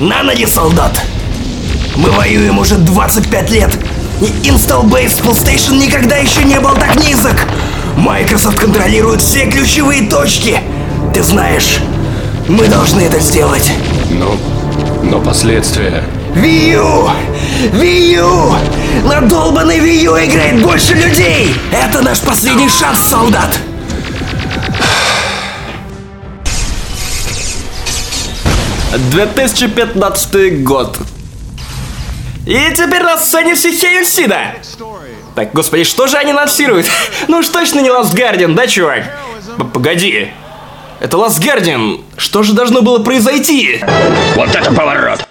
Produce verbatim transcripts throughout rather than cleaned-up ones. На ноги, солдат! Мы воюем уже двадцать пять лет, и инсталл-бейс PlayStation никогда еще не был так низок! Microsoft контролирует все ключевые точки! Ты знаешь, мы должны это сделать! Ну, но, но последствия... Wii U! Wii U! На долбанной Wii U играет больше людей! Это наш последний шанс, солдат! две тысячи пятнадцатый год. И теперь на сцене все Хейнсида. Так, господи, что же они анонсируют? Ну уж точно не Last Guardian, да, чувак? Погоди. Это Last Guardian. Что же должно было произойти? Вот это поворот!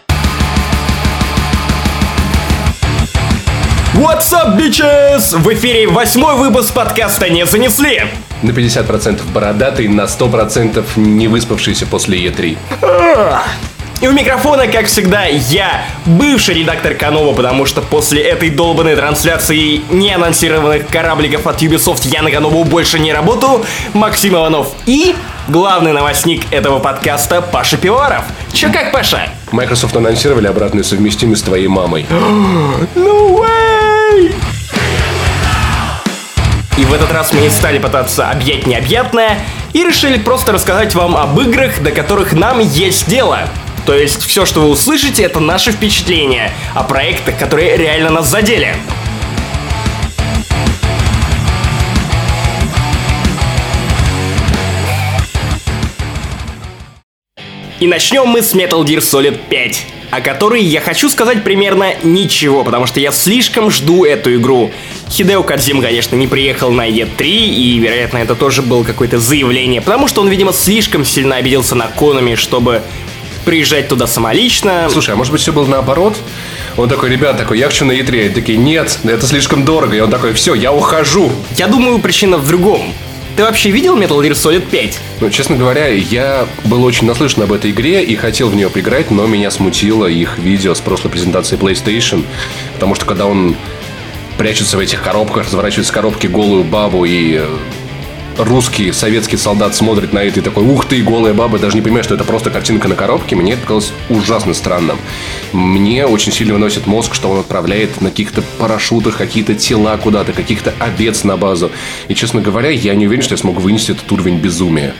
What's up, bitches? В эфире восьмой выпуск подкаста «Не занесли». На пятьдесят процентов бородатый, на сто процентов не выспавшийся после и три. И у микрофона, как всегда, я, бывший редактор Канобу, потому что после этой долбанной трансляции неанонсированных корабликов от Ubisoft я на Канобу больше не работаю, Максим Иванов и... главный новостник этого подкаста Паша Пиваров. Чё как, Паша? Microsoft анонсировали обратную совместимость с твоей мамой. No way! И в этот раз мы не стали пытаться объять необъятное и решили просто рассказать вам об играх, до которых нам есть дело. То есть все, что вы услышите, это наши впечатления о проектах, которые реально нас задели. И начнем мы с Metal Gear Solid пять, о которой я хочу сказать примерно ничего, потому что я слишком жду эту игру. Хидео Кадзима, конечно, не приехал на и три, и, вероятно, это тоже было какое-то заявление, потому что он, видимо, слишком сильно обиделся на Konami, чтобы приезжать туда самолично. Слушай, а может быть все было наоборот? Он такой, ребят, такой, я хочу на и три, они такие, нет, это слишком дорого, и он такой, все, я ухожу. Я думаю, причина в другом. Ты вообще видел Metal Gear Solid пять? Ну, честно говоря, я был очень наслышан об этой игре и хотел в нее поиграть, но меня смутило их видео с прошлой презентации PlayStation, потому что когда он прячется в этих коробках, разворачивает с коробки голую бабу, и русский советский солдат смотрит на это и такой, ух ты, голая баба, даже не понимает, что это просто картинка на коробке, мне это показалось ужасно странным. Мне очень сильно выносит мозг, что он отправляет на каких-то парашютах какие-то тела куда-то, каких-то овец на базу. И, честно говоря, я не уверен, что я смог вынести этот уровень безумия.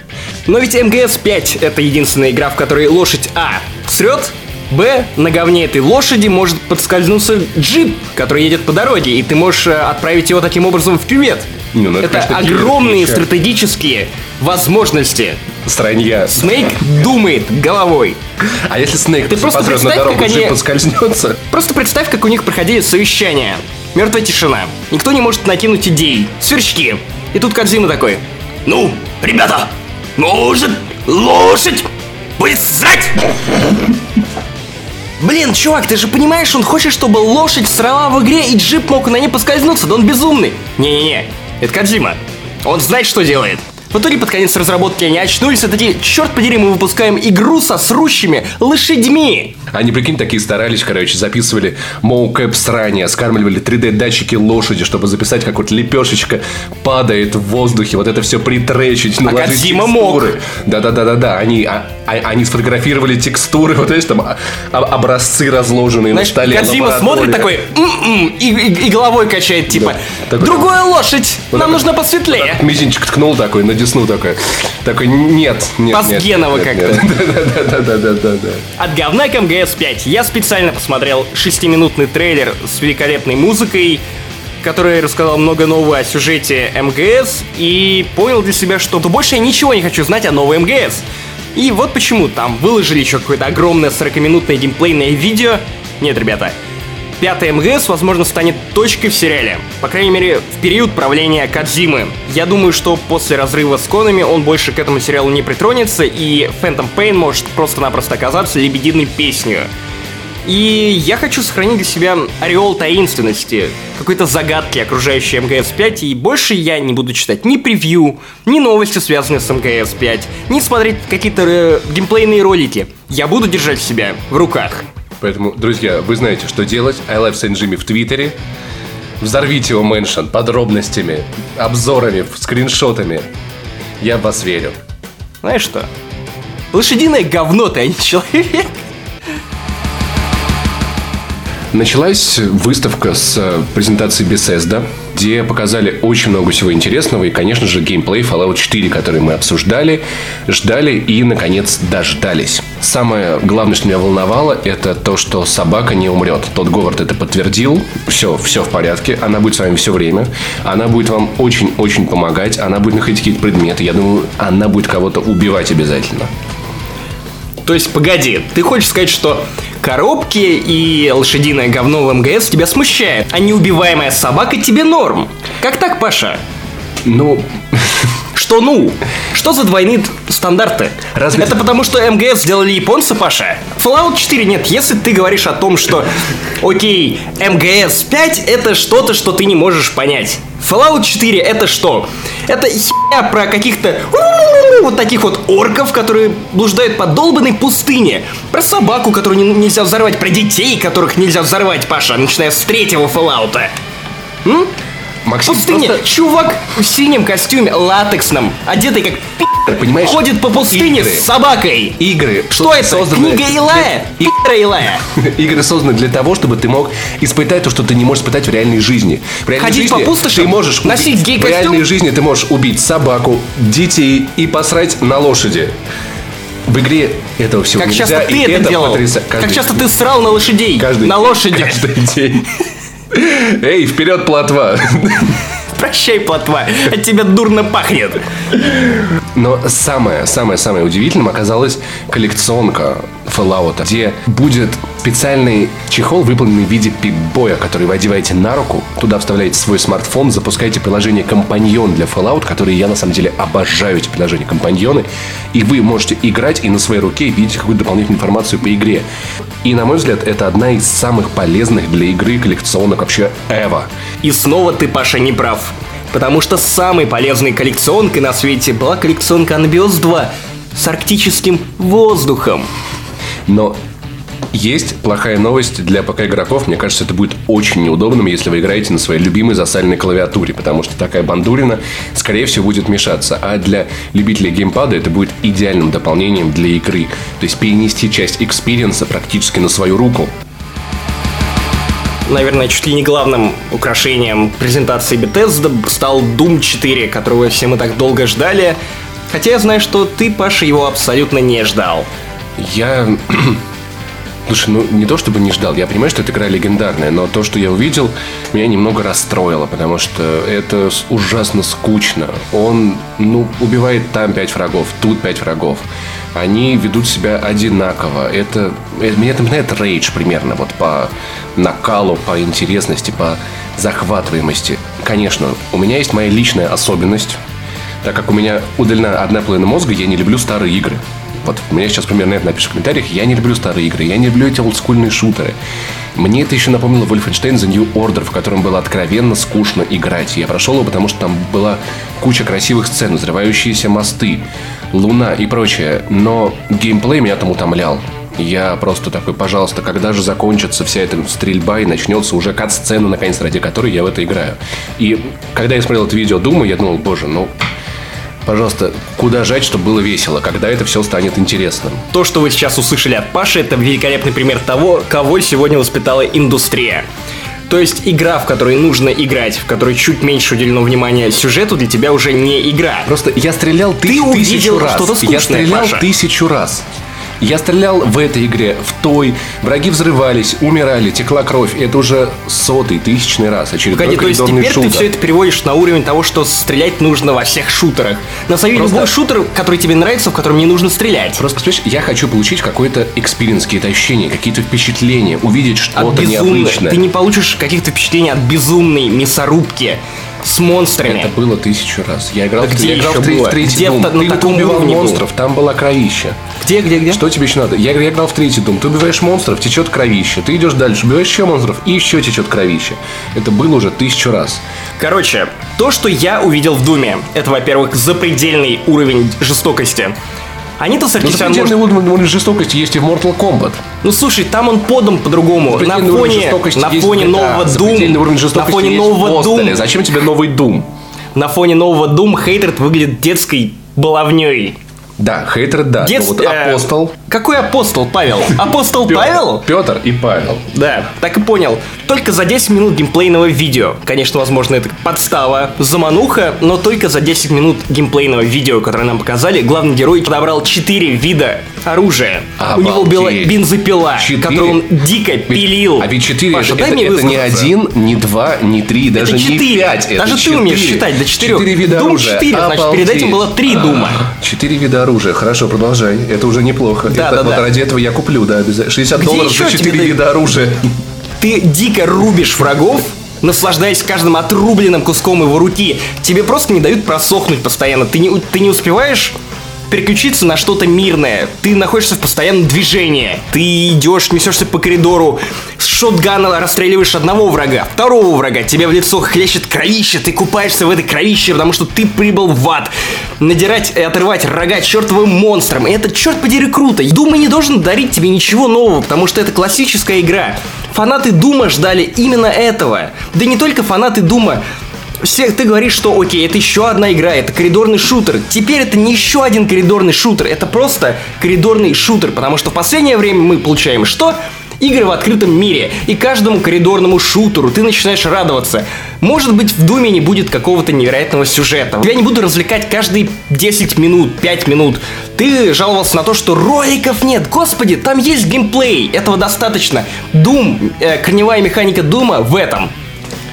Но ведь эм джи эс пять — это единственная игра, в которой лошадь А срет, Б — на говне этой лошади может подскользнуться джип, который едет по дороге, и ты можешь отправить его таким образом в кювет. Ну, ну, это это конечно, огромные кирпича. Стратегические возможности. Странья. Снейк думает головой. А если Снейк посмотрит на дорогу, джип они... подскользнется? Просто представь, как у них проходили совещания. Мертвая тишина. Никто не может накинуть идей. Сверчки. И тут Кадзима такой. Ну, ребята, может лошадь писать? Блин, чувак, ты же понимаешь, он хочет, чтобы лошадь срала в игре и джип мог на ней поскользнуться, да он безумный. Не-не-не, это Кадзима. Он знает, что делает. В итоге под конец разработки они очнулись и такие, черт подери, мы выпускаем игру со срущими лошадьми. Они, прикинь, такие старались, короче, записывали моукэп срания, скармливали три дэ-датчики лошади, чтобы записать, как вот лепешечка падает в воздухе, вот это все притречить, наложить а Кадзима текстуры. Мог. Да-да-да-да-да, они, а, а, они сфотографировали текстуры, вот знаешь, там а, образцы разложенные, знаешь, на столе. Кадзима смотрит такой, м-м", и, и, и головой качает, типа, да, такой, другая лошадь, вот нам нужно посветлее. Вот мизинчик ткнул такой, на десну такой, такой, нет, нет, Пасгенова нет. Пасгенова как-то. Да-да-да-да-да. От говна к МГС пять. Я специально посмотрел шестиминутный трейлер с великолепной музыкой, который рассказал много нового о сюжете МГС, и понял для себя, что больше я ничего не хочу знать о новой МГС. И вот почему. Там выложили еще какое-то огромное сорокаминутное геймплейное видео. Нет, ребята, пятая МГС, возможно, станет точкой в сериале. По крайней мере, в период правления Кадзимы. Я думаю, что после разрыва с Konami он больше к этому сериалу не притронется, и Phantom Pain может просто-напросто оказаться лебединой песнью. И я хочу сохранить для себя ореол таинственности, какой-то загадки, окружающей эм джи эс пять, и больше я не буду читать ни превью, ни новости, связанные с эм джи эс пять, ни смотреть какие-то э, геймплейные ролики. Я буду держать себя в руках. Поэтому, друзья, вы знаете, что делать. I Love Saint Jimmy в Твиттере. Взорвите его мэншн подробностями, обзорами, скриншотами. Я в вас верю. Знаешь что? Лошадиное говно, ты, а не человек. Началась выставка с презентации Bethesda, где показали очень много всего интересного и, конечно же, геймплей Fallout четыре, который мы обсуждали, ждали и, наконец, дождались. Самое главное, что меня волновало, это то, что собака не умрет. Тодд Говард это подтвердил. Все, все в порядке. Она будет с вами все время. Она будет вам очень-очень помогать. Она будет находить какие-то предметы. Я думаю, она будет кого-то убивать обязательно. То есть, погоди, ты хочешь сказать, что коробки и лошадиное говно в МГС тебя смущает, а неубиваемая собака тебе норм? Как так, Паша? Ну... Что ну? Что за двойные стандарты? Разве... Это потому, что МГС сделали японцы, Паша? Fallout четыре нет. Если ты говоришь о том, что, окей, эм гэ эс пять это что-то, что ты не можешь понять. Fallout четыре это что? Это херня про каких-то... вот таких вот орков, которые блуждают по долбанной пустыне. Про собаку, которую не, нельзя взорвать. Про детей, которых нельзя взорвать, Паша, начиная с третьего Fallout-а. М? Максим, пустыня. Просто... Чувак в синем костюме, латексном, одетый как пи***, ходит по пустыне игры с собакой. Игры. Что это? Созданы... Книга Илая? Для... Пи***ра Илая. Игры созданы для того, чтобы ты мог испытать то, что ты не можешь испытать в реальной жизни. В реальной Ходить жизни по пустошам, ты можешь убить. Носить гей-костюм. В реальной жизни ты можешь убить собаку, детей и посрать на лошади. В игре этого всего как нельзя. Как часто ты это, это делал? Потряс... Как часто ты срал на лошадей? Каждый... На лошади. Каждый день. Эй, вперед, плотва! Прощай, плотва, от тебя дурно пахнет. Но самое-самое-самое удивительным оказалась коллекционка Fallout, где будет специальный чехол, выполненный в виде пип-боя, который вы одеваете на руку, туда вставляете свой смартфон, запускаете приложение «Компаньон» для Fallout, которое я на самом деле обожаю, эти приложения «Компаньоны», и вы можете играть и на своей руке видеть какую-то дополнительную информацию по игре. И, на мой взгляд, это одна из самых полезных для игры коллекционок вообще ever. И снова ты, Паша, не прав. Потому что самой полезной коллекционкой на свете была коллекционка Анабиос два с арктическим воздухом. Но есть плохая новость для ПК-игроков. Мне кажется, это будет очень неудобным, если вы играете на своей любимой засальной клавиатуре, потому что такая бандурина, скорее всего, будет мешаться. А для любителей геймпада это будет идеальным дополнением для игры. То есть перенести часть экспириенса практически на свою руку. Наверное, чуть ли не главным украшением презентации Bethesda стал Doom четыре, которого все мы так долго ждали. Хотя я знаю, что ты, Паша, его абсолютно не ждал. Я... Слушай, ну не то чтобы не ждал, я понимаю, что это игра легендарная, но то, что я увидел, меня немного расстроило, потому что это ужасно скучно. Он, ну, убивает там пять врагов, тут пять врагов. Они ведут себя одинаково. Это, это меня напоминает Rage примерно, вот по накалу, по интересности, по захватываемости. Конечно, у меня есть моя личная особенность. Так как у меня удалена одна половина мозга, я не люблю старые игры. Вот, меня сейчас примерно это напишут в комментариях. Я не люблю старые игры, я не люблю эти олдскульные шутеры. Мне это еще напомнило Wolfenstein The New Order, в котором было откровенно скучно играть. Я прошел его, потому что там была куча красивых сцен, взрывающиеся мосты, луна и прочее. Но геймплей меня там утомлял. Я просто такой, пожалуйста, когда же закончится вся эта стрельба и начнется уже кат-сцена, наконец, ради которой я в это играю. И когда я смотрел это видео Дума, я думал, боже, ну... Пожалуйста, куда жать, чтобы было весело, когда это все станет интересным? То, что вы сейчас услышали от Паши, это великолепный пример того, кого сегодня воспитала индустрия. То есть игра, в которой нужно играть, в которой чуть меньше уделено внимания сюжету, для тебя уже не игра. Просто я стрелял ты тысячу увидел раз. Что-то скучное, я стрелял Паша. тысячу раз. Я стрелял в этой игре, в той. Враги взрывались, умирали, текла кровь. Это уже сотый, тысячный раз очередной Погоди, коридорный шутер. То есть теперь шутер. Ты все это переводишь на уровень того, что стрелять нужно во всех шутерах. Назови Просто... любой шутер, который тебе нравится, в котором не нужно стрелять. Просто, понимаешь, я хочу получить какой-то экспириенс, какие-то ощущения, какие-то впечатления, увидеть что-то необычное. Ты не получишь каких-то впечатлений от безумной мясорубки с монстрами. Это было тысячу раз. Я играл, да в, где я играл в, в третий Doom. Та, ты, ты убивал монстров, был. Там была кровища. Где, где, где? Что тебе еще надо? Я, я играл в третий Doom. Ты убиваешь монстров, течет кровища. Ты идешь дальше, убиваешь еще монстров, и еще течет кровища. Это было уже тысячу раз. Короче, то, что я увидел в Думе, это, во-первых, запредельный уровень жестокости. Они-то с Аркисян может... уровень жестокости есть и в Mortal Kombat. Ну, слушай, там он подан по-другому. На фоне, на фоне есть, нового да, Doom, на фоне нового Doom. Зачем тебе новый Doom? На фоне нового Doom Hatred выглядит детской баловней. Да, хейтеры, да. Дет... Вот апостол. Какой апостол, Павел? Апостол Павел? Петр и Павел. Да, так и понял. Только за десять минут геймплейного видео. Конечно, возможно, это подстава, замануха, но только за десять минут геймплейного видео, которое нам показали, главный герой подобрал четыре вида оружия. Обалдеть. У него была бензопила, четыре? Которую он дико пилил. А ведь четыре Паша, это, это, это не один, не два, не три, даже не пять. Даже ты умеешь считать до четырех. Четыре вида оружия. Дум четыре, значит, перед этим было три дума. Четыре вида оружия. Хорошо, продолжай. Это уже неплохо. Да, это, да, вот да. Ради этого я куплю, да, обязательно. шестьдесят долларов за четыре вида оружия. Ты дико рубишь врагов, наслаждаясь каждым отрубленным куском его руки. Тебе просто не дают просохнуть постоянно. Ты не, ты не успеваешь переключиться на что-то мирное. Ты находишься в постоянном движении. Ты идешь, несешься по коридору, с шотгана расстреливаешь одного врага, второго врага, тебе в лицо хлещет кровище, ты купаешься в этой кровище, потому что ты прибыл в ад. Надирать и отрывать рога чертовым монстрам. И это, черт подери, круто. Doom не должен дарить тебе ничего нового, потому что это классическая игра. Фанаты Дума ждали именно этого. Да не только фанаты Дума. Все, ты говоришь, что окей, это еще одна игра, это коридорный шутер. Теперь это не еще один коридорный шутер, это просто коридорный шутер, потому что в последнее время мы получаем что? Игры в открытом мире, и каждому коридорному шутеру ты начинаешь радоваться. Может быть, в Думе не будет какого-то невероятного сюжета. Я не буду развлекать каждые десять минут, пять минут. Ты жаловался на то, что роликов нет. Господи, там есть геймплей, этого достаточно. Doom, э, корневая механика Дума в этом.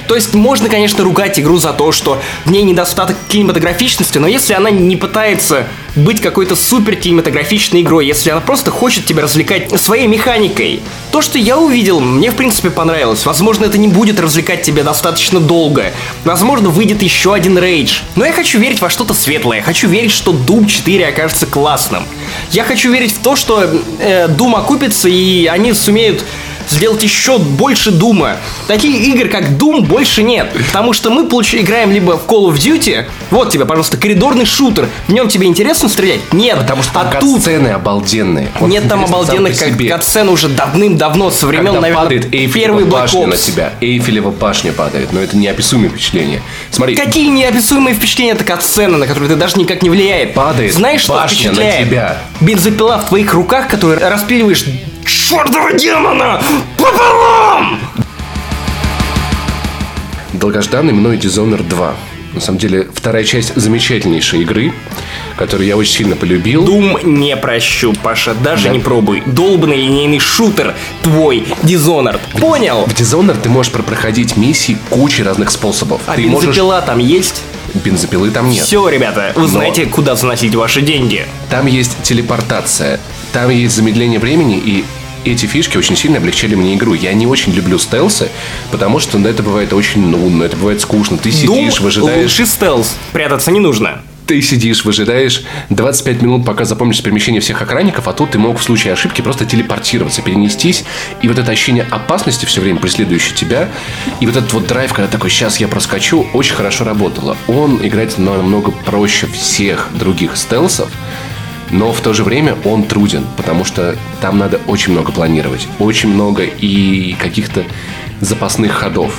То есть можно, конечно, ругать игру за то, что в ней недостаток кинематографичности, но если она не пытается быть какой-то супер кинематографичной игрой, если она просто хочет тебя развлекать своей механикой. То, что я увидел, мне в принципе понравилось. Возможно, это не будет развлекать тебя достаточно долго. Возможно, выйдет еще один рейдж. Но я хочу верить во что-то светлое. Я хочу верить, что Doom четыре окажется классным. Я хочу верить в то, что э, Doom окупится и они сумеют сделать еще больше Дума. Таких игр, как Doom, больше нет. Потому что мы получ- играем либо в Call of Duty. Вот тебе, пожалуйста, коридорный шутер. В нем тебе интересно стрелять? Нет. Потому что там а катсцены тут... обалденные. Вот нет там обалденных как катсцены уже давным-давно. Со времен, когда, наверное, падает первый Black Ops. На тебя. Эйфелева башня падает. Но это неописуемые впечатления. Смотри. Какие неописуемые впечатления? Это катсцены, на которые ты даже никак не влияет. Падает. Знаешь, что впечатляет? На тебя. Бензопила в твоих руках, которую распиливаешь... Чёртова демона! Пополам! Долгожданный мной Dishonored два. На самом деле, вторая часть замечательнейшей игры, которую я очень сильно полюбил. Doom не прощу, Паша, даже да. не пробуй. Долбанный линейный шутер твой, Dishonored. Понял? В Dishonored ты можешь проходить миссии кучей разных способов. А ты бензопила можешь... там есть? Бензопилы там нет. Все, ребята, вы Но... знаете, куда заносить ваши деньги. Там есть телепортация, там есть замедление времени и... Эти фишки очень сильно облегчали мне игру. Я не очень люблю стелсы, потому что ну, это бывает очень нудно, это бывает скучно. Ты сидишь, Doom выжидаешь... лучше стелс. Прятаться не нужно. Ты сидишь, выжидаешь двадцать пять минут, пока запомнишь перемещение всех охранников, а тут ты мог в случае ошибки просто телепортироваться, перенестись. И вот это ощущение опасности все время преследующее тебя, и вот этот вот драйв, когда такой, сейчас я проскочу, очень хорошо работало. Он играется намного проще всех других стелсов. Но в то же время он труден, потому что там надо очень много планировать, очень много и каких-то запасных ходов,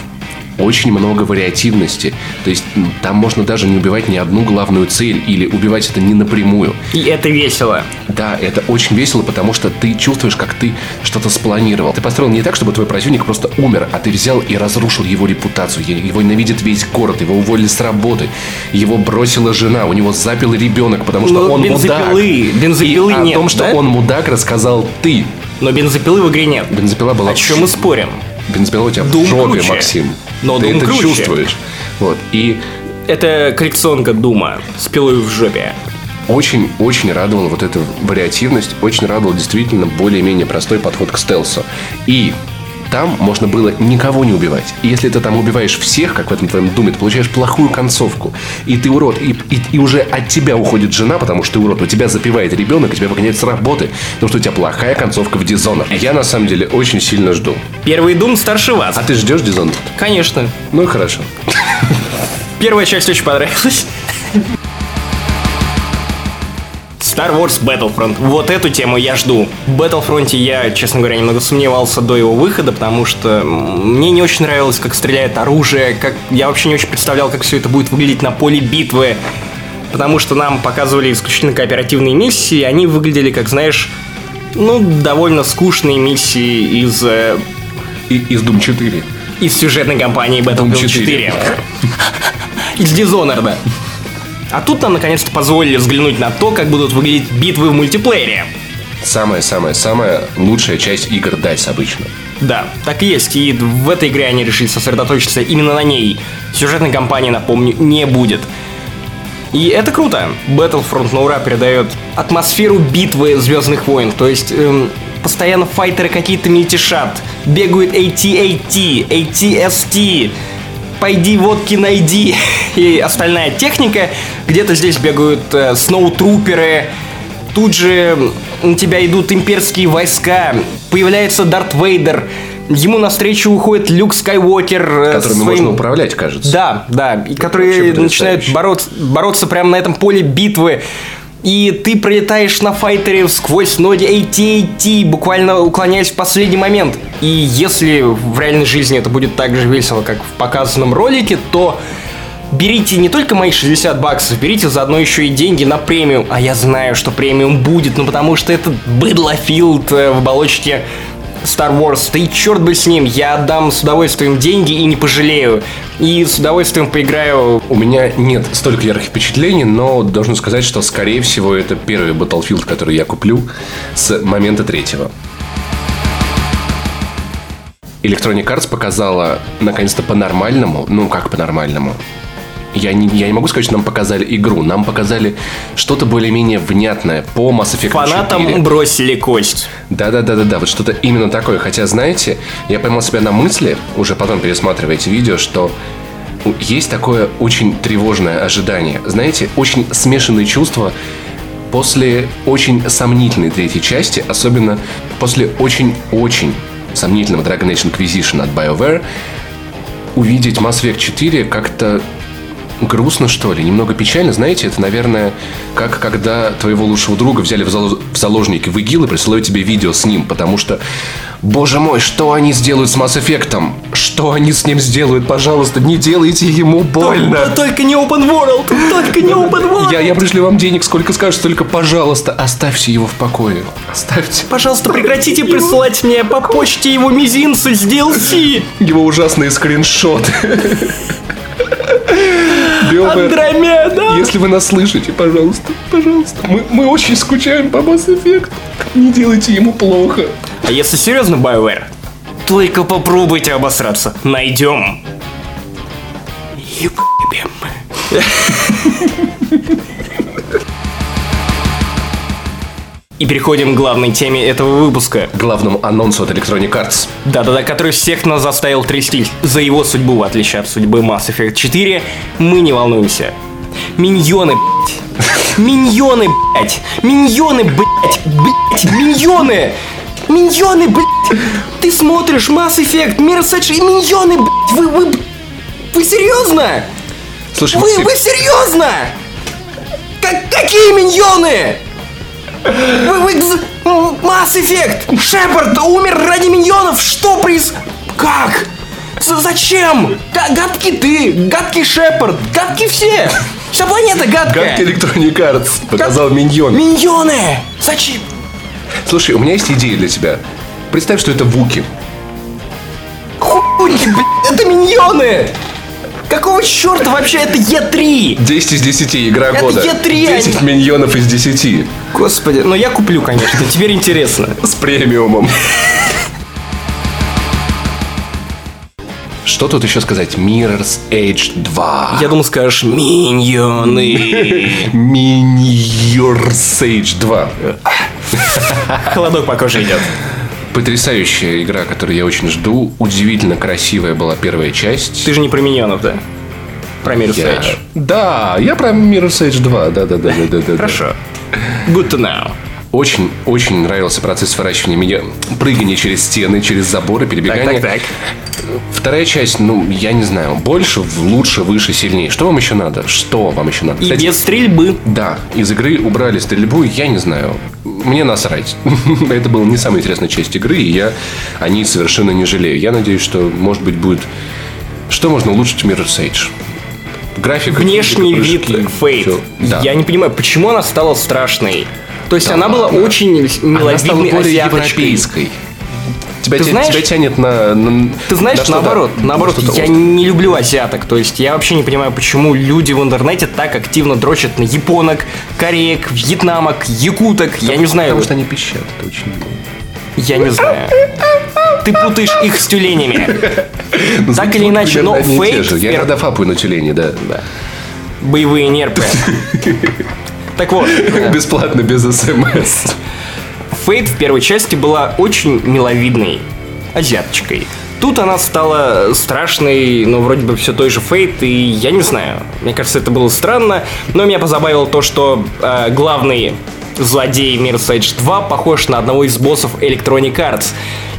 очень много вариативности. То есть там можно даже не убивать ни одну главную цель или убивать это не напрямую. И это весело. Да, это очень весело, потому что ты чувствуешь, как ты что-то спланировал. Ты построил не так, чтобы твой противник просто умер, а ты взял и разрушил его репутацию. Его ненавидит весь город, его уволили с работы, его бросила жена, у него запил ребенок, потому что Но он бензопилы, мудак. Бензопилы и нет, о том, что да? он мудак, рассказал ты. Но бензопилы в игре нет. Бензопила была... О чем мы спорим? Бензопила у тебя Doom в жопе, круче. Максим. Но ты Doom это круче. Чувствуешь. Вот. И... Это коллекционка Дума с пилой в жопе. Очень-очень радовала вот эта вариативность. Очень радовал действительно более-менее простой подход к стелсу. И там можно было никого не убивать. И если ты там убиваешь всех, как в этом твоем Думе, ты получаешь плохую концовку. И ты урод. И, и, и уже от тебя уходит жена, потому что ты урод. У тебя запивает ребенок, и тебя выгоняют с работы. Потому что у тебя плохая концовка в Dishonored. Я, на самом деле, очень сильно жду. Первый Doom старше вас. А ты ждешь Dishonored? Конечно. Ну и хорошо. Первая часть очень понравилась. Star Wars Battlefront. Вот эту тему я жду. В Battlefront я, честно говоря, немного сомневался до его выхода, потому что мне не очень нравилось, как стреляет оружие, как... я вообще не очень представлял, как все это будет выглядеть на поле битвы. потому что нам показывали исключительно кооперативные миссии, они выглядели, как, знаешь, ну, довольно скучные миссии из... Э... И, из Doom четыре. Из сюжетной кампании Battlefield четыре. Из Dishonored. А тут нам наконец-то позволили взглянуть на то, как будут выглядеть битвы в мультиплеере. Самая-самая-самая лучшая часть игр DICE обычно. Да, так и есть, и в этой игре они решили сосредоточиться именно на ней. Сюжетной кампании, напомню, не будет. И это круто. Battlefront на ура передает атмосферу битвы Звездных войн. То есть, эм, постоянно файтеры какие-то мельтешат. Бегают эй ти эй ти, эй ти эс ти, пойди водки найди. И остальная техника. Где-то здесь бегают э, сноутруперы. Тут же на тебя идут имперские войска. Появляется Дарт Вейдер. Ему навстречу уходит Люк Скайуокер. Которыми своим... можно управлять, кажется. Да, да. И это которые начинают бороться, бороться прямо на этом поле битвы. И ты пролетаешь на файтере сквозь ноги эй ти эй ти, буквально уклоняясь в последний момент. И если в реальной жизни это будет так же весело, как в показанном ролике, то берите не только мои шестьдесят баксов, берите заодно еще и деньги на премиум. А я знаю, что премиум будет, ну потому что это быдлофилд в оболочке Star Wars. Да и черт бы с ним, я отдам с удовольствием деньги и не пожалею. И с удовольствием поиграю. У меня нет столько ярких впечатлений, но должен сказать, что, скорее всего, это первый Battlefield, который я куплю с момента третьего. Electronic Arts показала, наконец-то, по-нормальному. Ну, как по-нормальному? Я не, я не могу сказать, что нам показали игру. Нам показали что-то более-менее внятное по Mass Effect четыре. Фанатам бросили кость. Да-да-да-да-да, вот что-то именно такое. Хотя, знаете, я поймал себя на мысли, уже потом пересматривая эти видео, что есть такое очень тревожное ожидание. Знаете, очень смешанные чувства после очень сомнительной третьей части, особенно после очень-очень сомнительного Dragon Age Inquisition от BioWare, увидеть Mass Effect четыре как-то... грустно, что ли? Немного печально. Знаете, это, наверное, как когда твоего лучшего друга взяли в, зал- в заложники в ИГИЛ и присылают тебе видео с ним, потому что, боже мой, что они сделают с Mass Effect'ом? Что они с ним сделают? Пожалуйста, не делайте ему больно. Только, только не Open World! Только не Open World! Я, я пришлю вам денег, сколько скажешь, только, пожалуйста, оставьте его в покое. Оставьте. Пожалуйста, прекратите его... присылать мне по почте его мизинцы с ди эл си. Его ужасные скриншоты. Андромеда! Если вы нас слышите, пожалуйста, пожалуйста. Мы, мы очень скучаем по Mass Effect. Не делайте ему плохо. А если серьезно, BioWare, только попробуйте обосраться. Найдем. Ебем. И переходим к главной теме этого выпуска. Главному анонсу от Electronic Arts. Да-да-да, который всех нас заставил трястись. За его судьбу, в отличие от судьбы Mass Effect четыре, мы не волнуемся. Миньоны, блять. Миньоны, блять. Миньоны, блять. Блять, миньоны. Миньоны, блять. Ты смотришь Mass Effect, Mirror's Edge и миньоны, блять. Вы, вы, вы серьезно? Слушай, вы, вы серьезно? Как, какие миньоны? Вы, вы, Mass Effect! Шепард умер ради миньонов! Что проис... Как? Зачем? Гадкий ты! Гадкий Шепард! Гадки все! Вся планета гадкая! Гадкий Electronic Arts показал Гад... миньон. Миньоны! Зачем? Слушай, у меня есть идея для тебя. Представь, что это вуки. Хуй, блядь! Это миньоны! Какого черта вообще? Это Е3! десять из десяти, игра это года. Это Е3! десять они... миньонов из десяти. Господи, ну я куплю, конечно. Теперь интересно. С премиумом. Что тут еще сказать? Mirror's Edge два. Я думал, скажешь миньоны. Mirror's Edge два. Холодок по коже идет. Потрясающая игра, которую я очень жду. Удивительно красивая была первая часть. Ты же не про миньонов, да? Про Mirror's Edge. Я... Да, я про Mirror's Edge два. Да-да-да-да-да-да. Хорошо. Good to know. Очень-очень нравился процесс сворачивания миньонов. Прыгание через стены, через заборы, перебегание. Так, так, так. Вторая часть, ну, я не знаю. Больше, лучше, выше, сильнее. Что вам еще надо? Что вам еще надо? И кстати, без стрельбы. Да, из игры убрали стрельбу, я не знаю. Мне насрать. Это была не самая интересная часть игры, и я о ней совершенно не жалею. Я надеюсь, что, может быть, будет... Что можно улучшить в Mirror's Edge? Графика, внешний вид Fate. Да. Я не понимаю, почему она стала страшной. То есть да, она была да. очень мелодичной. Она стала более европейской. Тебя, ты тя- знаешь, тебя тянет на, на... Ты знаешь, на наоборот, да. наоборот, ну, я не люблю азиаток. То есть я вообще не понимаю, почему люди в интернете так активно дрочат на японок, кореек, вьетнамок, якуток. Потому, я не знаю. Потому что они пищат, это очень мило. Я не знаю. Ты путаешь их с тюленями. Так или иначе, но фейк... Я иногда фапаю на тюлени, да. Боевые нерпы. Так вот. Бесплатно, без эс эм эс. Фейт в первой части была очень миловидной азиаточкой. Тут она стала страшной, но вроде бы все той же Фейт, и я не знаю. Мне кажется, это было странно, но меня позабавило то, что э, главный злодей Mirror's Edge два похож на одного из боссов Electronic Arts.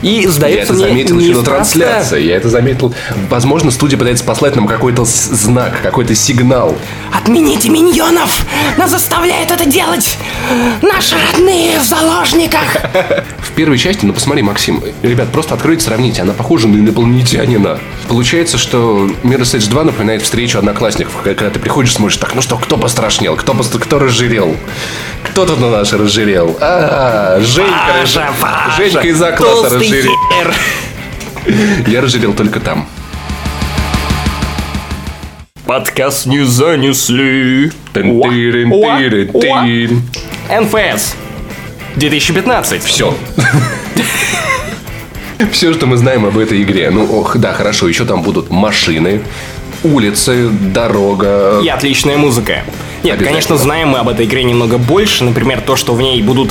И сдается мне... Я это заметил мне, еще на трансляции. Я это заметил. Возможно, студия пытается послать нам какой-то знак, какой-то сигнал. Отмените миньонов! Нас заставляют это делать! Наши родные в заложниках! В первой части, ну посмотри, Максим, ребят, просто откройте, сравните. Она похожа на инопланетянина. Получается, что Mirror's Edge два напоминает встречу одноклассников. Когда ты приходишь, смотришь, так, ну что, кто пострашнел? Кто, постр... кто разжирел? Кто тут на нас разжирел? А-а-а, Женька, Паша, Паша, Женька из А-класса разжирел. Я разжирел только там. Подкаст не занесли. эн эф эс две тысячи пятнадцать. Все. Все, что мы знаем об этой игре. Ну, ох, да, хорошо. Еще там будут машины, улицы, дорога. И отличная музыка. Нет, конечно, знаем мы об этой игре немного больше. Например, то, что в ней будут...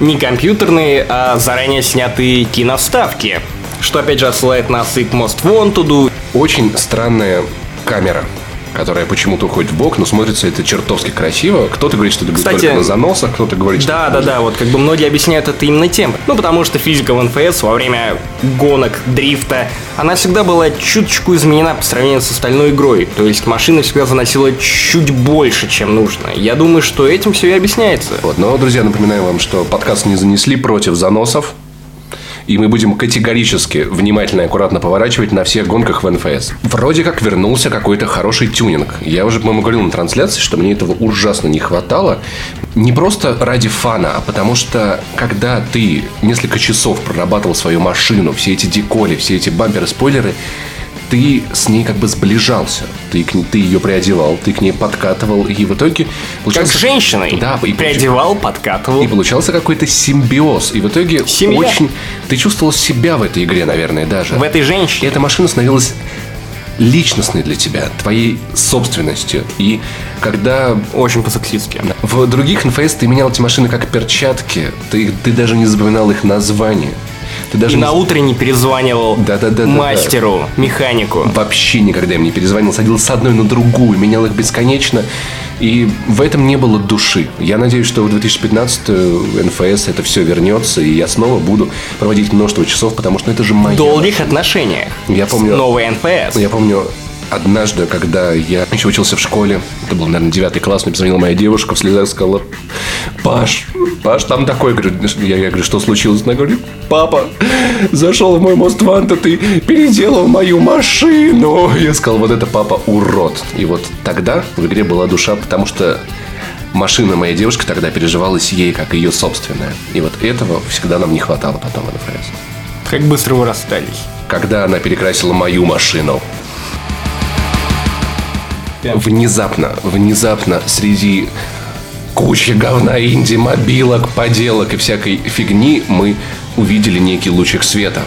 не компьютерные, а заранее снятые киноставки. Что, опять же, отсылает нас и к Most Wanted. Очень странная камера, которая почему-то уходит в бок, но смотрится это чертовски красиво. Кто-то говорит, что это будет только на заносах, кто-то говорит, что... Да, да, да, вот как бы многие объясняют это именно тем. Ну, потому что физика в эн эф эс во время гонок, дрифта, она всегда была чуточку изменена по сравнению с остальной игрой. То есть машина всегда заносила чуть больше, чем нужно. Я думаю, что этим все и объясняется. Вот, но, друзья, напоминаю вам, что подкаст не занесли против заносов. И мы будем категорически внимательно и аккуратно поворачивать на всех гонках в эн эф эс. Вроде как вернулся какой-то хороший тюнинг. Я уже, по-моему, говорил на трансляции, что мне этого ужасно не хватало. Не просто ради фана, а потому что, когда ты несколько часов прорабатывал свою машину, все эти деколи, все эти бамперы, спойлеры, ты с ней как бы сближался. Ты, к ней, ты ее приодевал, ты к ней подкатывал, и в итоге... Как с женщиной. Да, и приодевал, подкатывал. И получался какой-то симбиоз. И в итоге Семья. очень... Ты чувствовал себя в этой игре, наверное, даже. В этой женщине. И эта машина становилась личностной для тебя, твоей собственностью. И когда... Очень по-сексистски. В других эн эф эс ты менял эти машины как перчатки. Ты, ты даже не запоминал их название. Ты даже и не... на утренний перезванивал да, да, да, мастеру, да, да. механику. Вообще никогда им не перезванивал. Садил с одной на другую, менял их бесконечно. И в этом не было души. Я надеюсь, что в две тысячи пятнадцатом эн эф эс это все вернется. И я снова буду проводить множество часов, потому что это же моя... В долгих машина. отношениях. Я помню... Новый эн эф эс. Я помню... Однажды, когда я еще учился в школе, это был, наверное, девятый класс, мне позвонила моя девушка в слезах, сказала: Паш, Паш, там такой, я, я говорю, что случилось? Она говорит: папа, зашел в мой Most Wanted и переделал мою машину. Я сказал: вот это папа урод. И вот тогда в игре была душа, потому что машина моей девушки тогда переживалась ей как ее собственная. И вот этого всегда нам не хватало потом в эн эф эс. Как быстро вы расстались. Когда она перекрасила мою машину. Внезапно, внезапно среди кучи говна, инди, мобилок, поделок и всякой фигни мы увидели некий лучик света.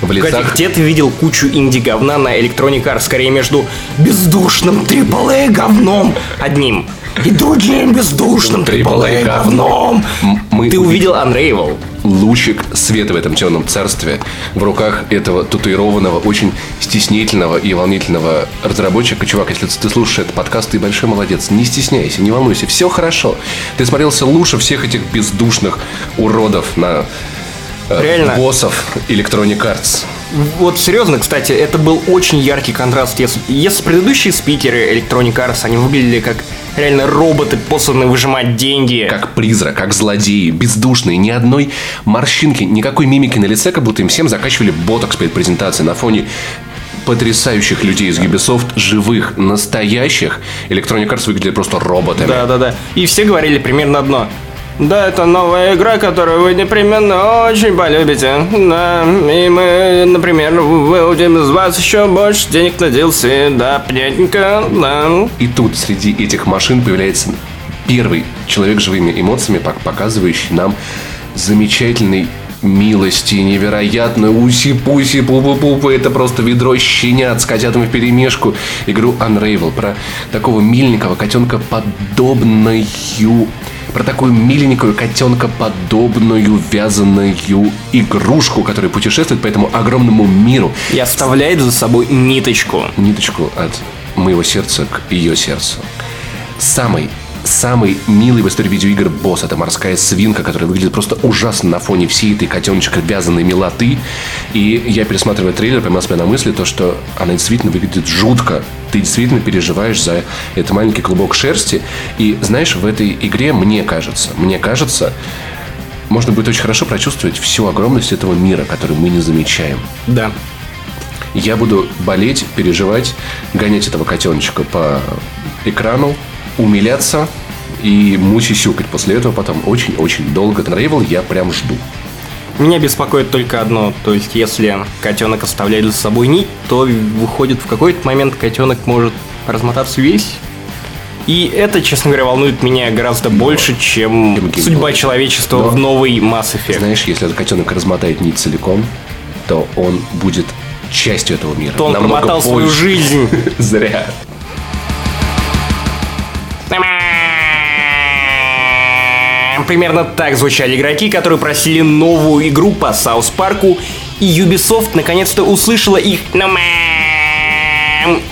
В лицах... Где ты видел кучу инди-говна на Electronic Arts? Скорее между бездушным триплей говном одним и другим бездушным триплей говном. Мы ты увидел Unravel. Лучик света в этом темном царстве в руках этого татуированного, очень стеснительного и волнительного разработчика. Чувак, если ты слушаешь этот подкаст, ты большой молодец. Не стесняйся, не волнуйся, все хорошо. Ты смотрелся лучше всех этих бездушных уродов на э, боссов Electronic Arts. Вот серьезно, кстати, это был очень яркий контраст. Если, если предыдущие спикеры Electronic Arts, они выглядели как реально роботы, посланы выжимать деньги. Как призрак, как злодеи, бездушные, ни одной морщинки, никакой мимики на лице, как будто им всем закачивали ботокс перед презентацией на фоне потрясающих людей из Ubisoft, живых, настоящих. Electronic Arts выглядит просто роботами. Да, да, да. И все говорили примерно одно. Да, это новая игра, которую вы непременно очень полюбите. Да, и мы, например, выводим из вас еще больше денег на ди эл си. Да, понятненько, да. И тут среди этих машин появляется первый человек с живыми эмоциями, показывающий нам замечательный милости, невероятно, уси-пуси, пупу-пупу, это просто ведро щенят с котятами вперемешку. Игру Unravel, про такого миленького котенка-подобную, про такую миленькую котенка-подобную вязаную игрушку, которая путешествует по этому огромному миру и оставляет за собой ниточку. Ниточку от моего сердца к ее сердцу. Самый Самый милый в истории видеоигр босс — это морская свинка, которая выглядит просто ужасно на фоне всей этой котеночка вязаной милоты. И я, пересматривая трейлер, поймал себя на мысли, то, что она действительно выглядит жутко. Ты действительно переживаешь за этот маленький клубок шерсти. И знаешь, в этой игре, мне кажется, мне кажется, можно будет очень хорошо прочувствовать всю огромность этого мира, который мы не замечаем. Да. Я буду болеть, переживать, гонять этого котеночка по экрану, умиляться и мучи-сюкать после этого потом очень-очень долго. Unravel я прям жду. Меня беспокоит только одно. То есть, если котенок оставляет за собой нить, то выходит, в какой-то момент котенок может размотаться весь. И это, честно говоря, волнует меня гораздо Но. больше, чем Game судьба Game. человечества Но. в новый Mass Effect. Знаешь, если этот котенок размотает нить целиком, то он будет частью этого мира. То он промотал свою жизнь. Зря. Примерно так звучали игроки, которые просили новую игру по Саус Парку, и Ubisoft наконец-то услышала их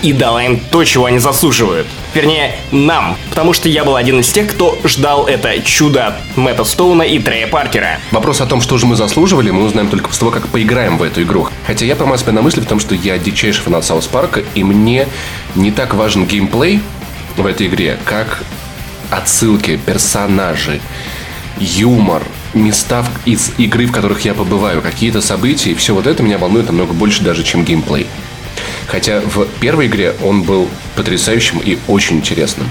и дала им то, чего они заслуживают. Вернее, нам, потому что я был один из тех, кто ждал это чудо от Мэтта Стоуна и Трея Паркера. Вопрос о том, что же мы заслуживали, мы узнаем только после того, как поиграем в эту игру. Хотя я поймал себя на мысли в том, что я дичайший фанат Саус Парка, и мне не так важен геймплей в этой игре, как отсылки, персонажи, юмор, места из игры, в которых я побываю, какие-то события, и все вот это меня волнует намного больше даже, чем геймплей. Хотя в первой игре он был потрясающим и очень интересным.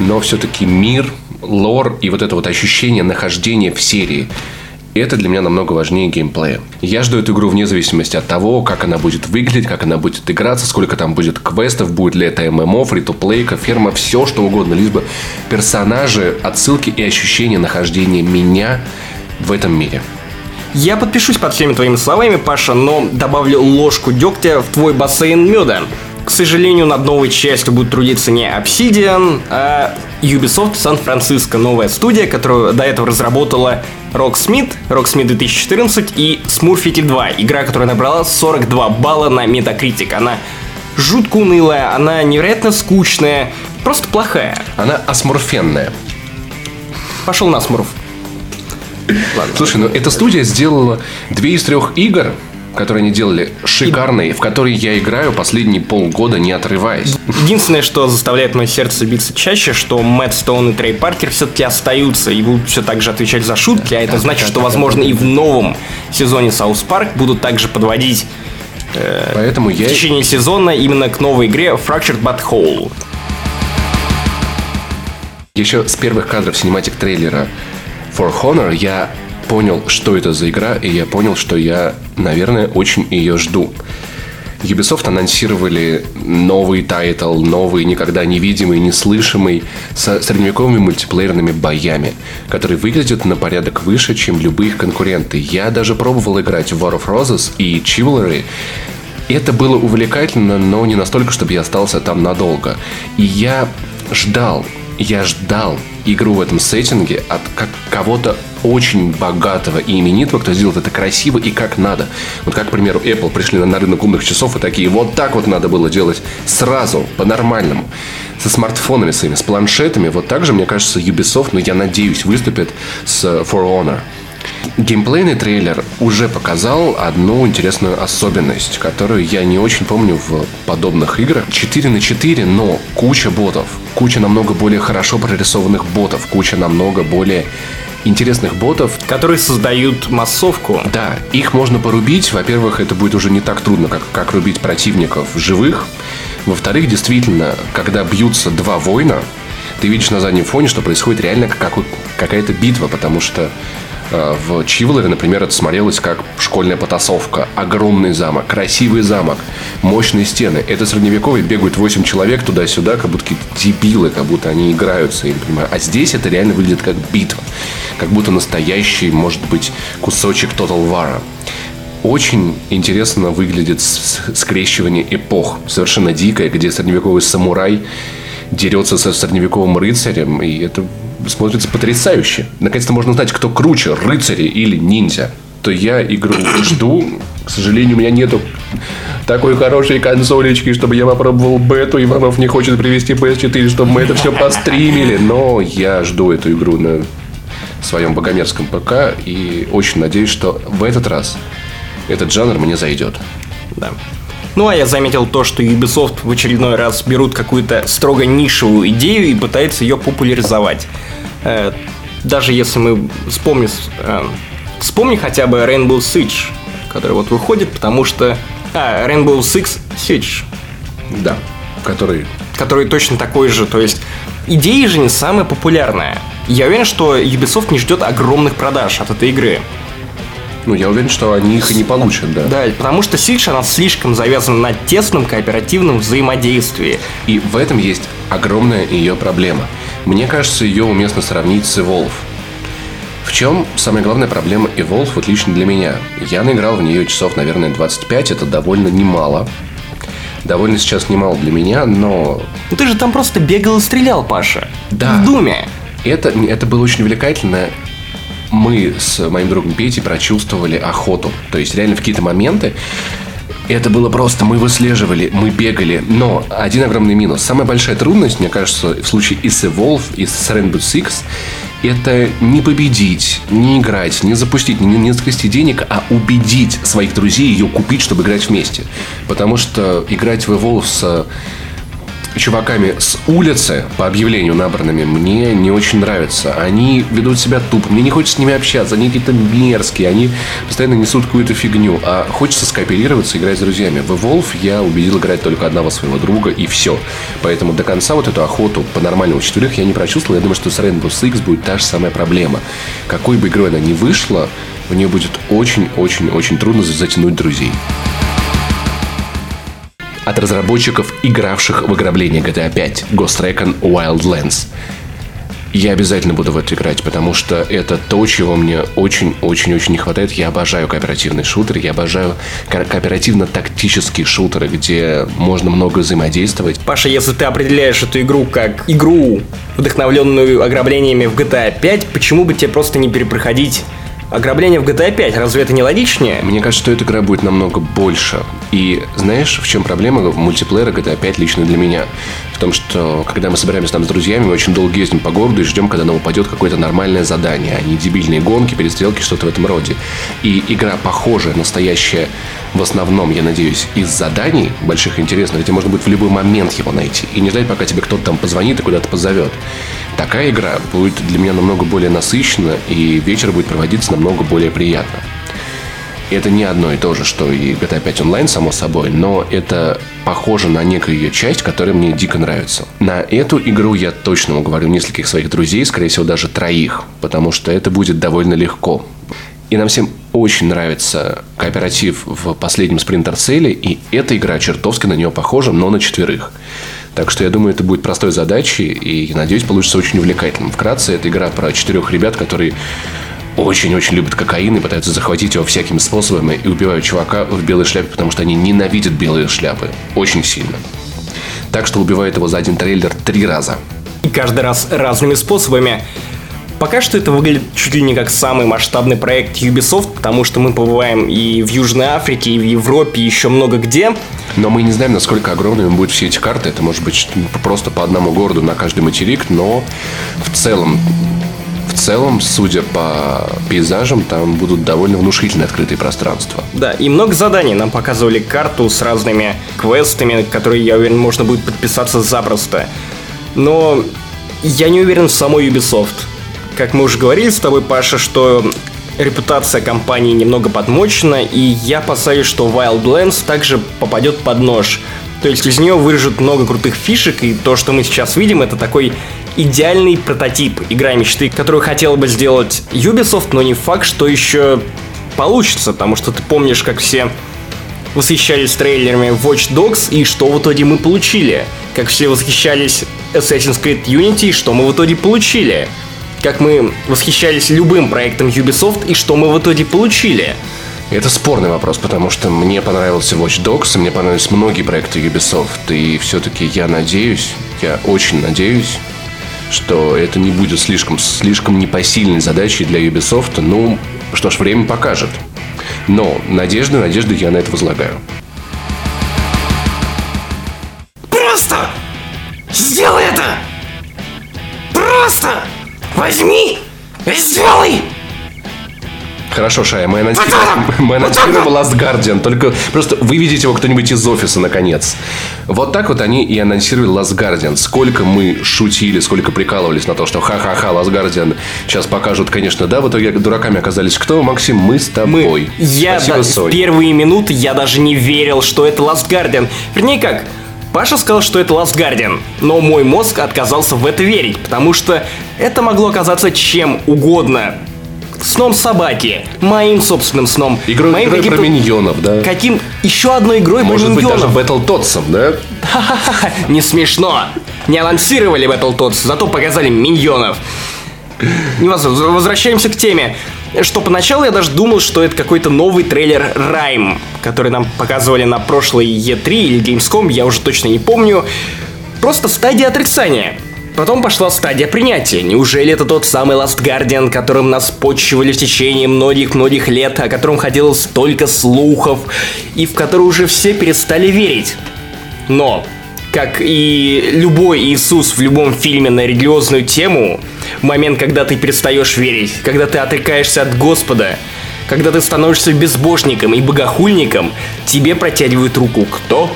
Но все-таки мир, лор и вот это вот ощущение нахождения в серии, это для меня намного важнее геймплея. Я жду эту игру вне зависимости от того, как она будет выглядеть, как она будет играться, сколько там будет квестов, будет ли это эм эм о, фри-то-плейка, ферма, все что угодно, лишь бы персонажи, отсылки и ощущение нахождения меня в этом мире. Я подпишусь под всеми твоими словами, Паша, но добавлю ложку дегтя в твой бассейн меда. К сожалению, над новой частью будут трудиться не Obsidian, а Ubisoft Сан-Франциско, новая студия, которую до этого разработала Rocksmith, Rocksmith две тысячи четырнадцать и Smurfiki два, игра, которая набрала сорок два балла на Metacritic. Она жутко унылая, она невероятно скучная, просто плохая. Она осмурфенная. Пошел на смурф. Ладно. Слушай, ну эта студия сделала две из трех игр, которые они делали, шикарные, и... в которые я играю последние полгода, не отрываясь. Единственное, что заставляет мое сердце биться чаще, что Мэтт Стоун и Трей Паркер все-таки остаются и будут все так же отвечать за шутки, а это значит, что, возможно, и в новом сезоне Саус Парк будут также подводить э, Поэтому я... в течение сезона именно к новой игре Fractured But Whole. Еще с первых кадров синематик-трейлера For Honor я понял, что это за игра, и я понял, что я, наверное, очень ее жду. Ubisoft анонсировали новый тайтл, новый, никогда невидимый, неслышимый, со средневековыми мультиплеерными боями, который выглядит на порядок выше, чем любые их конкуренты. Я даже пробовал играть в War of Roses и Chivalry. Это было увлекательно, но не настолько, чтобы я остался там надолго. И я ждал, я ждал игру в этом сеттинге от как- кого-то очень богатого и именитого, кто сделает это красиво и как надо. Вот как, к примеру, Apple пришли на рынок умных часов и такие, вот так вот надо было делать сразу, по-нормальному, со смартфонами своими, с планшетами. Вот так же, мне кажется, Ubisoft, ну я надеюсь, выступит с For Honor. Геймплейный трейлер уже показал одну интересную особенность, которую я не очень помню в подобных играх. четыре на четыре, но куча ботов, куча намного более хорошо прорисованных ботов, куча намного более интересных ботов, которые создают массовку. Да, их можно порубить. Во-первых, это будет уже не так трудно, как, как рубить противников живых. Во-вторых, действительно, когда бьются два воина, ты видишь на заднем фоне, что происходит реально как, какая-то битва, потому что э, в Чиволаре, например, это смотрелось как школьная потасовка. Огромный замок, красивый замок, мощные стены. Это средневековые, бегают восемь человек туда-сюда, как будто какие-то дебилы, как будто они играются. Я не понимаю. А здесь это реально выглядит как битва, как будто настоящий, может быть, кусочек Total War. Очень интересно выглядит скрещивание эпох, совершенно дикое, где средневековый самурай дерется со средневековым рыцарем, и это смотрится потрясающе. Наконец-то можно узнать, кто круче, рыцари или ниндзя. То я игру жду. К сожалению, у меня нету такой хорошей консолечки, чтобы я попробовал бету. Иванов не хочет привезти пи эс четыре, чтобы мы это все постримили. Но я жду эту игру на своем богомерзком ПК и очень надеюсь, что в этот раз этот жанр мне зайдет. Да. Ну, а я заметил то, что Ubisoft в очередной раз берут какую-то строго нишевую идею и пытаются ее популяризовать. Даже если мы вспомним, вспомни хотя бы Rainbow Siege, который вот выходит, потому что... А, Rainbow Six Siege. Да, который... Который точно такой же, то есть идея же не самая популярная. Я уверен, что Ubisoft не ждет огромных продаж от этой игры. Ну, я уверен, что они их и не получат, да. Да, потому что Siege, она слишком завязана на тесном кооперативном взаимодействии. И в этом есть огромная ее проблема. Мне кажется, ее уместно сравнить с Evolve. В чем самая главная проблема Evolve, вот лично для меня? Я наиграл в нее часов, наверное, двадцать пять, это довольно немало. Довольно сейчас немало для меня, но... Ну, ты же там просто бегал и стрелял, Паша. Да. В Думе. Это, это было очень увлекательно. Мы с моим другом Петей прочувствовали охоту. То есть реально в какие-то моменты это было просто, мы выслеживали, мы бегали. Но один огромный минус, самая большая трудность, мне кажется, в случае и с Evolve, и с Rainbow Six, это не победить, не играть, не запустить, не, не скрести денег, а убедить своих друзей ее купить, чтобы играть вместе. Потому что играть в Evolve с чуваками с улицы, по объявлению набранными, мне не очень нравится. Они ведут себя тупо, мне не хочется с ними общаться, они какие-то мерзкие, они постоянно несут какую-то фигню, а хочется скооперироваться, играть с друзьями. В Evolve я убедил играть только одного своего друга, и все. Поэтому до конца вот эту охоту по-нормальному четверых я не прочувствовал. Я думаю, что с Rainbow Six будет та же самая проблема. Какой бы игрой она ни вышла, в нее будет очень-очень-очень трудно затянуть друзей. От разработчиков, игравших в ограбление джи ти эй пять, Ghost Recon Wildlands. Я обязательно буду в это играть, потому что это то, чего мне очень-очень-очень не хватает. Я обожаю кооперативные шутеры, я обожаю ко- кооперативно-тактические шутеры, где можно много взаимодействовать. Паша, если ты определяешь эту игру как игру, вдохновленную ограблениями в джи ти эй пять, почему бы тебе просто не перепроходить ограбление в джи ти эй пять, разве это не логичнее? Мне кажется, что эта игра будет намного больше. И знаешь, в чем проблема в мультиплеере джи ти эй пять лично для меня? В том, что когда мы собираемся там с друзьями, мы очень долго ездим по городу и ждем, когда нам упадет какое-то нормальное задание, а не дебильные гонки, перестрелки, что-то в этом роде. И игра похожая, настоящая, в основном, я надеюсь, из заданий больших и интересных, где можно будет в любой момент его найти и не ждать, пока тебе кто-то там позвонит и куда-то позовет. Такая игра будет для меня намного более насыщена, и вечер будет проводиться намного более приятно. Это не одно и то же, что и джи ти эй пять онлайн, само собой, но это похоже на некую ее часть, которая мне дико нравится. На эту игру я точно уговорю нескольких своих друзей, скорее всего, даже троих, потому что это будет довольно легко. И нам всем очень нравится кооператив в последнем спринтер-целе, и эта игра чертовски на нее похожа, но на четверых. Так что я думаю, это будет простой задачей, и, надеюсь, получится очень увлекательным. Вкратце, это игра про четырех ребят, которые очень-очень любят кокаин и пытаются захватить его всякими способами и убивают чувака в белой шляпе, потому что они ненавидят белые шляпы очень сильно. Так что убивают его за один трейлер три раза. И каждый раз разными способами. Пока что это выглядит чуть ли не как самый масштабный проект Ubisoft, потому что мы побываем и в Южной Африке, и в Европе, и еще много где. Но мы не знаем, насколько огромными будут все эти карты. Это может быть просто по одному городу на каждый материк, но в целом... В целом, судя по пейзажам, там будут довольно внушительно открытые пространства. Да, и много заданий. Нам показывали карту с разными квестами, которые, я уверен, можно будет подписаться запросто. Но я не уверен в самой Ubisoft. как мы уже говорили с тобой, Паша, что репутация компании немного подмочена, и я опасаюсь, что Wildlands также попадет под нож. То есть из нее вырежут много крутых фишек, и то, что мы сейчас видим, это такой идеальный прототип игра мечты, которую хотел бы сделать Ubisoft, но не факт, что еще получится, потому что ты помнишь, как все восхищались трейлерами Watch Dogs, и что в итоге мы получили. Как все восхищались Assassin's Creed Unity, и что мы в итоге получили. Как мы восхищались любым проектом Ubisoft, и что мы в итоге получили. Это спорный вопрос, потому что мне понравился Watch Dogs, и мне понравились многие проекты Ubisoft, и все-таки я надеюсь, я очень надеюсь, что это не будет слишком, слишком непосильной задачей для Ubisoft. Ну, что ж, время покажет. Но надежды, надежды я на это возлагаю. Просто сделай это! Просто возьми и сделай! Хорошо, Шая, мы анонсируем Last Guardian. Только просто выведите его кто-нибудь из офиса, наконец. Вот так вот они и анонсировали Last Guardian. Сколько мы шутили, сколько прикалывались на то, что ха-ха-ха, Last Guardian сейчас покажут, конечно, да. В итоге дураками оказались кто, Максим? Мы с тобой. Мы... Я Спасибо, да, Соль. В первые минуты я даже не верил, что это Last Guardian. Вернее как... Паша сказал, что это Last Guardian, но мой мозг отказался в это верить, потому что это могло оказаться чем угодно. Сном собаки, моим собственным сном. Игрой, моим игрой про миньонов, да? Каким еще одной игрой про миньонов. Может быть, даже Battletoads'ом, да? Ха-ха-ха, не смешно. Не анонсировали Battletoads, зато показали миньонов. Возвращаемся к теме. Что поначалу я даже думал, что это какой-то новый трейлер Rime, который нам показывали на прошлой и три или Gamescom, я уже точно не помню. Просто стадия отрицания. Потом пошла стадия принятия. Неужели это тот самый Last Guardian, которым нас почивали в течение многих-многих лет, о котором ходило столько слухов, и в который уже все перестали верить? Но... Как и любой Иисус в любом фильме на религиозную тему, в момент, когда ты перестаешь верить, когда ты отрекаешься от Господа, когда ты становишься безбожником и богохульником, тебе протягивают руку кто?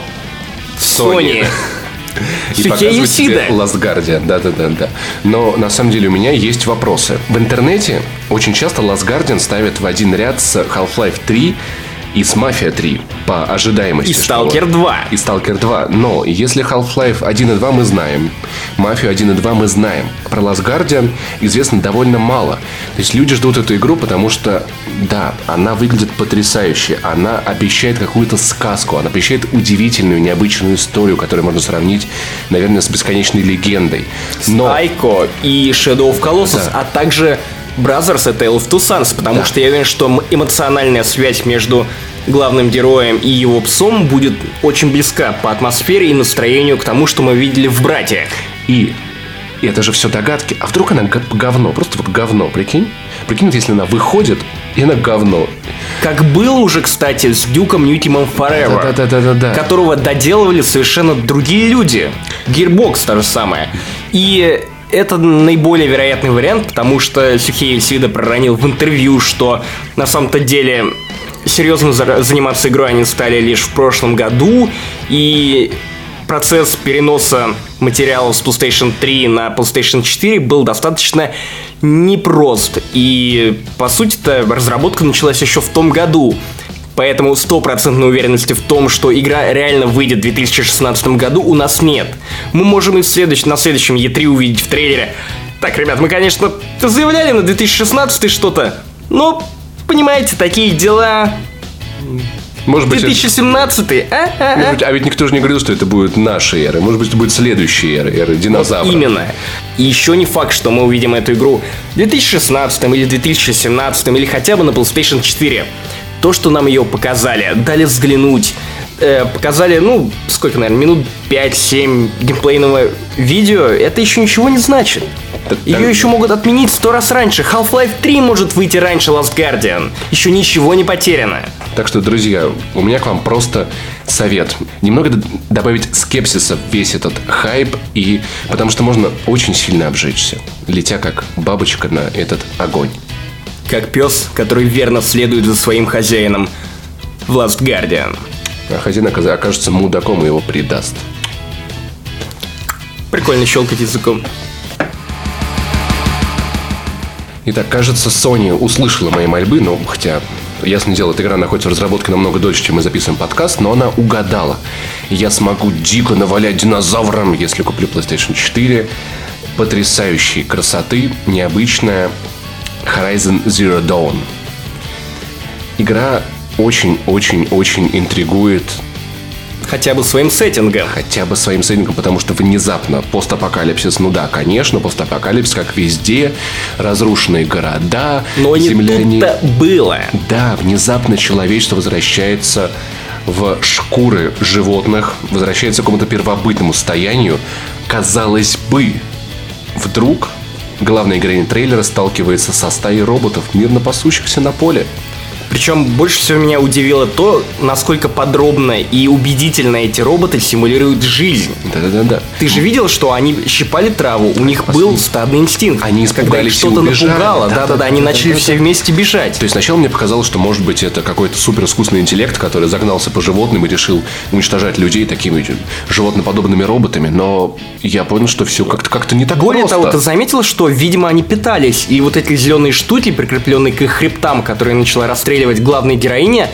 Sony. И показывают тебе Last Guardian, да-да-да. Но на самом деле у меня есть вопросы. В интернете очень часто Last Guardian ставят в один ряд с Half-Life три и с Mafia три по ожидаемости. И Stalker два. И Stalker два. Но если Half-Life один и два мы знаем, Mafia один и два мы знаем, про Last Guardian известно довольно мало. То есть люди ждут эту игру, потому что, да, она выглядит потрясающе. Она обещает какую-то сказку. Она обещает удивительную, необычную историю, которую можно сравнить, наверное, с бесконечной легендой. Но... Psycho и Shadow of Colossus, да. А также... Brothers и Tale of Two Sons, потому да. что я уверен, что эмоциональная связь между главным героем и его псом будет очень близка по атмосфере и настроению к тому, что мы видели в «Братьях». И это же все догадки. А вдруг она говно? Просто вот говно, прикинь? Прикинь, если она выходит, и она говно. Как было уже, кстати, с Дюком Ньютемом Forever, да, да, да, да, да. которого доделывали совершенно другие люди. Gearbox та же самая. И... Это наиболее вероятный вариант, потому что Сюхей Исида проронил в интервью, что на самом-то деле серьезно заниматься игрой они стали лишь в прошлом году, и процесс переноса материалов с PlayStation три на PlayStation четыре был достаточно непрост, и по сути-то разработка началась еще в том году. Поэтому стопроцентной уверенности в том, что игра реально выйдет в две тысячи шестнадцатом году, у нас нет. Мы можем и в следующ... на следующем и три увидеть в трейлере: так, ребят, мы, конечно, заявляли на две тысячи шестнадцатый что-то, но, понимаете, такие дела... Может быть, две тысячи семнадцатый, а? А, может быть, а ведь никто же не говорил, что это будет наша эра. Может быть, это будет следующая эра, эра динозавра. Вот именно. И еще не факт, что мы увидим эту игру в две тысячи шестнадцатом или две тысячи семнадцатом, или хотя бы на PlayStation четыре. То, что нам ее показали, дали взглянуть, э, показали, ну, сколько, наверное, минут пять-семь геймплейного видео, это еще ничего не значит. Ее еще могут отменить сто раз раньше. Half-Life три может выйти раньше Last Guardian. Еще ничего не потеряно. Так что, друзья, у меня к вам просто совет. Немного д- добавить скепсиса в весь этот хайп, и... потому что можно очень сильно обжечься, летя как бабочка на этот огонь. Как пес, который верно следует за своим хозяином в Last Guardian. А хозяин окажется мудаком и его предаст. Прикольно щелкать языком. Итак, кажется, Sony услышала мои мольбы, но хотя, ясное дело, эта игра находится в разработке намного дольше, чем мы записываем подкаст, но она угадала. Я смогу дико навалять динозаврам, если куплю PlayStation четыре. Потрясающей красоты, необычная Horizon Zero Dawn. Игра очень-очень-очень интригует. Хотя бы своим сеттингом. Хотя бы своим сеттингом, потому что внезапно постапокалипсис, ну да, конечно, постапокалипсис, как везде, разрушенные города, но земляне. Но не тут-то было. Да, внезапно человечество возвращается в шкуры животных, возвращается к какому-то первобытному состоянию. Казалось бы, вдруг главная героиня трейлера сталкивается со стаей роботов, мирно пасущихся на поле. Причем больше всего меня удивило то, насколько подробно и убедительно эти роботы симулируют жизнь. Да-да-да. Ты же видел, что они щипали траву, у них был стадный инстинкт. Они испугались, когда их что-то напугало, да-да-да, они начали все вместе бежать. То есть сначала мне показалось, что, может быть, это какой-то суперискусственный интеллект, который загнался по животным и решил уничтожать людей такими животноподобными роботами, но я понял, что все как-то, как-то не так просто. Более того, ты заметил, что, видимо, они питались, и вот эти зеленые штуки, прикрепленные к их хребтам, которые начала расстреливать главной героине,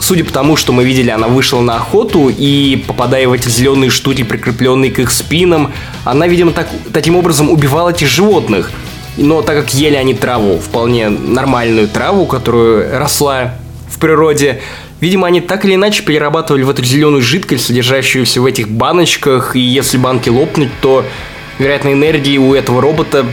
судя по тому, что мы видели, она вышла на охоту и, попадая в эти зеленые штуки, прикрепленные к их спинам, она, видимо, так, таким образом убивала этих животных. Но так как ели они траву, вполне нормальную траву, которую росла в природе, видимо, они так или иначе перерабатывали в эту зеленую жидкость, содержащуюся в этих баночках, и если банки лопнуть, то, вероятно, энергии у этого робота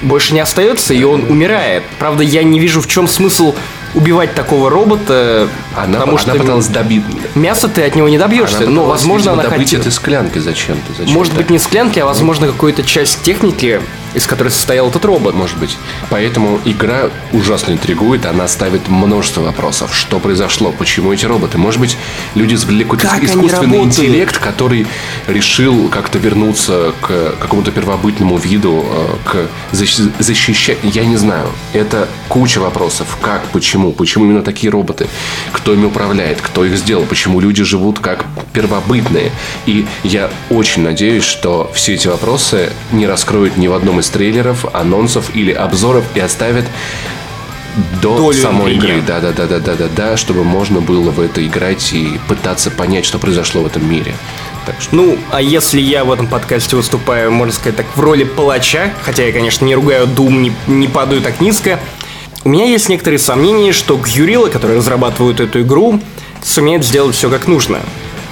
больше не остается, и он умирает. Правда, я не вижу, в чем смысл убивать такого робота, она, потому она что пыталась добить. Мясо ты от него не добьешься, она но, возможно, она добыть хотела. Добыть этой склянкой зачем-то. Зачем Может так? быть, не склянки, а, возможно, ну. какую-то часть техники, из которой состоял этот робот. Может быть. Поэтому игра ужасно интригует, она ставит множество вопросов. Что произошло? Почему эти роботы? Может быть, люди извлекли какой-то как искусственный интеллект, который решил как-то вернуться к какому-то первобытному виду, к защищать. Я не знаю. Это куча вопросов. Как, почему? Почему именно такие роботы? Кто ими управляет? Кто их сделал? Почему люди живут как первобытные? И я очень надеюсь, что все эти вопросы не раскроют ни в одном из трейлеров, анонсов или обзоров и оставят до Долю самой игры. Да-да-да-да-да-да-да, чтобы можно было в это играть и пытаться понять, что произошло в этом мире. Так что... Ну, а если я в этом подкасте выступаю, можно сказать так, в роли палача, хотя я, конечно, не ругаю Doom, не, не падаю так низко, у меня есть некоторые сомнения, что Guerrilla, которые разрабатывают эту игру, сумеют сделать все как нужно.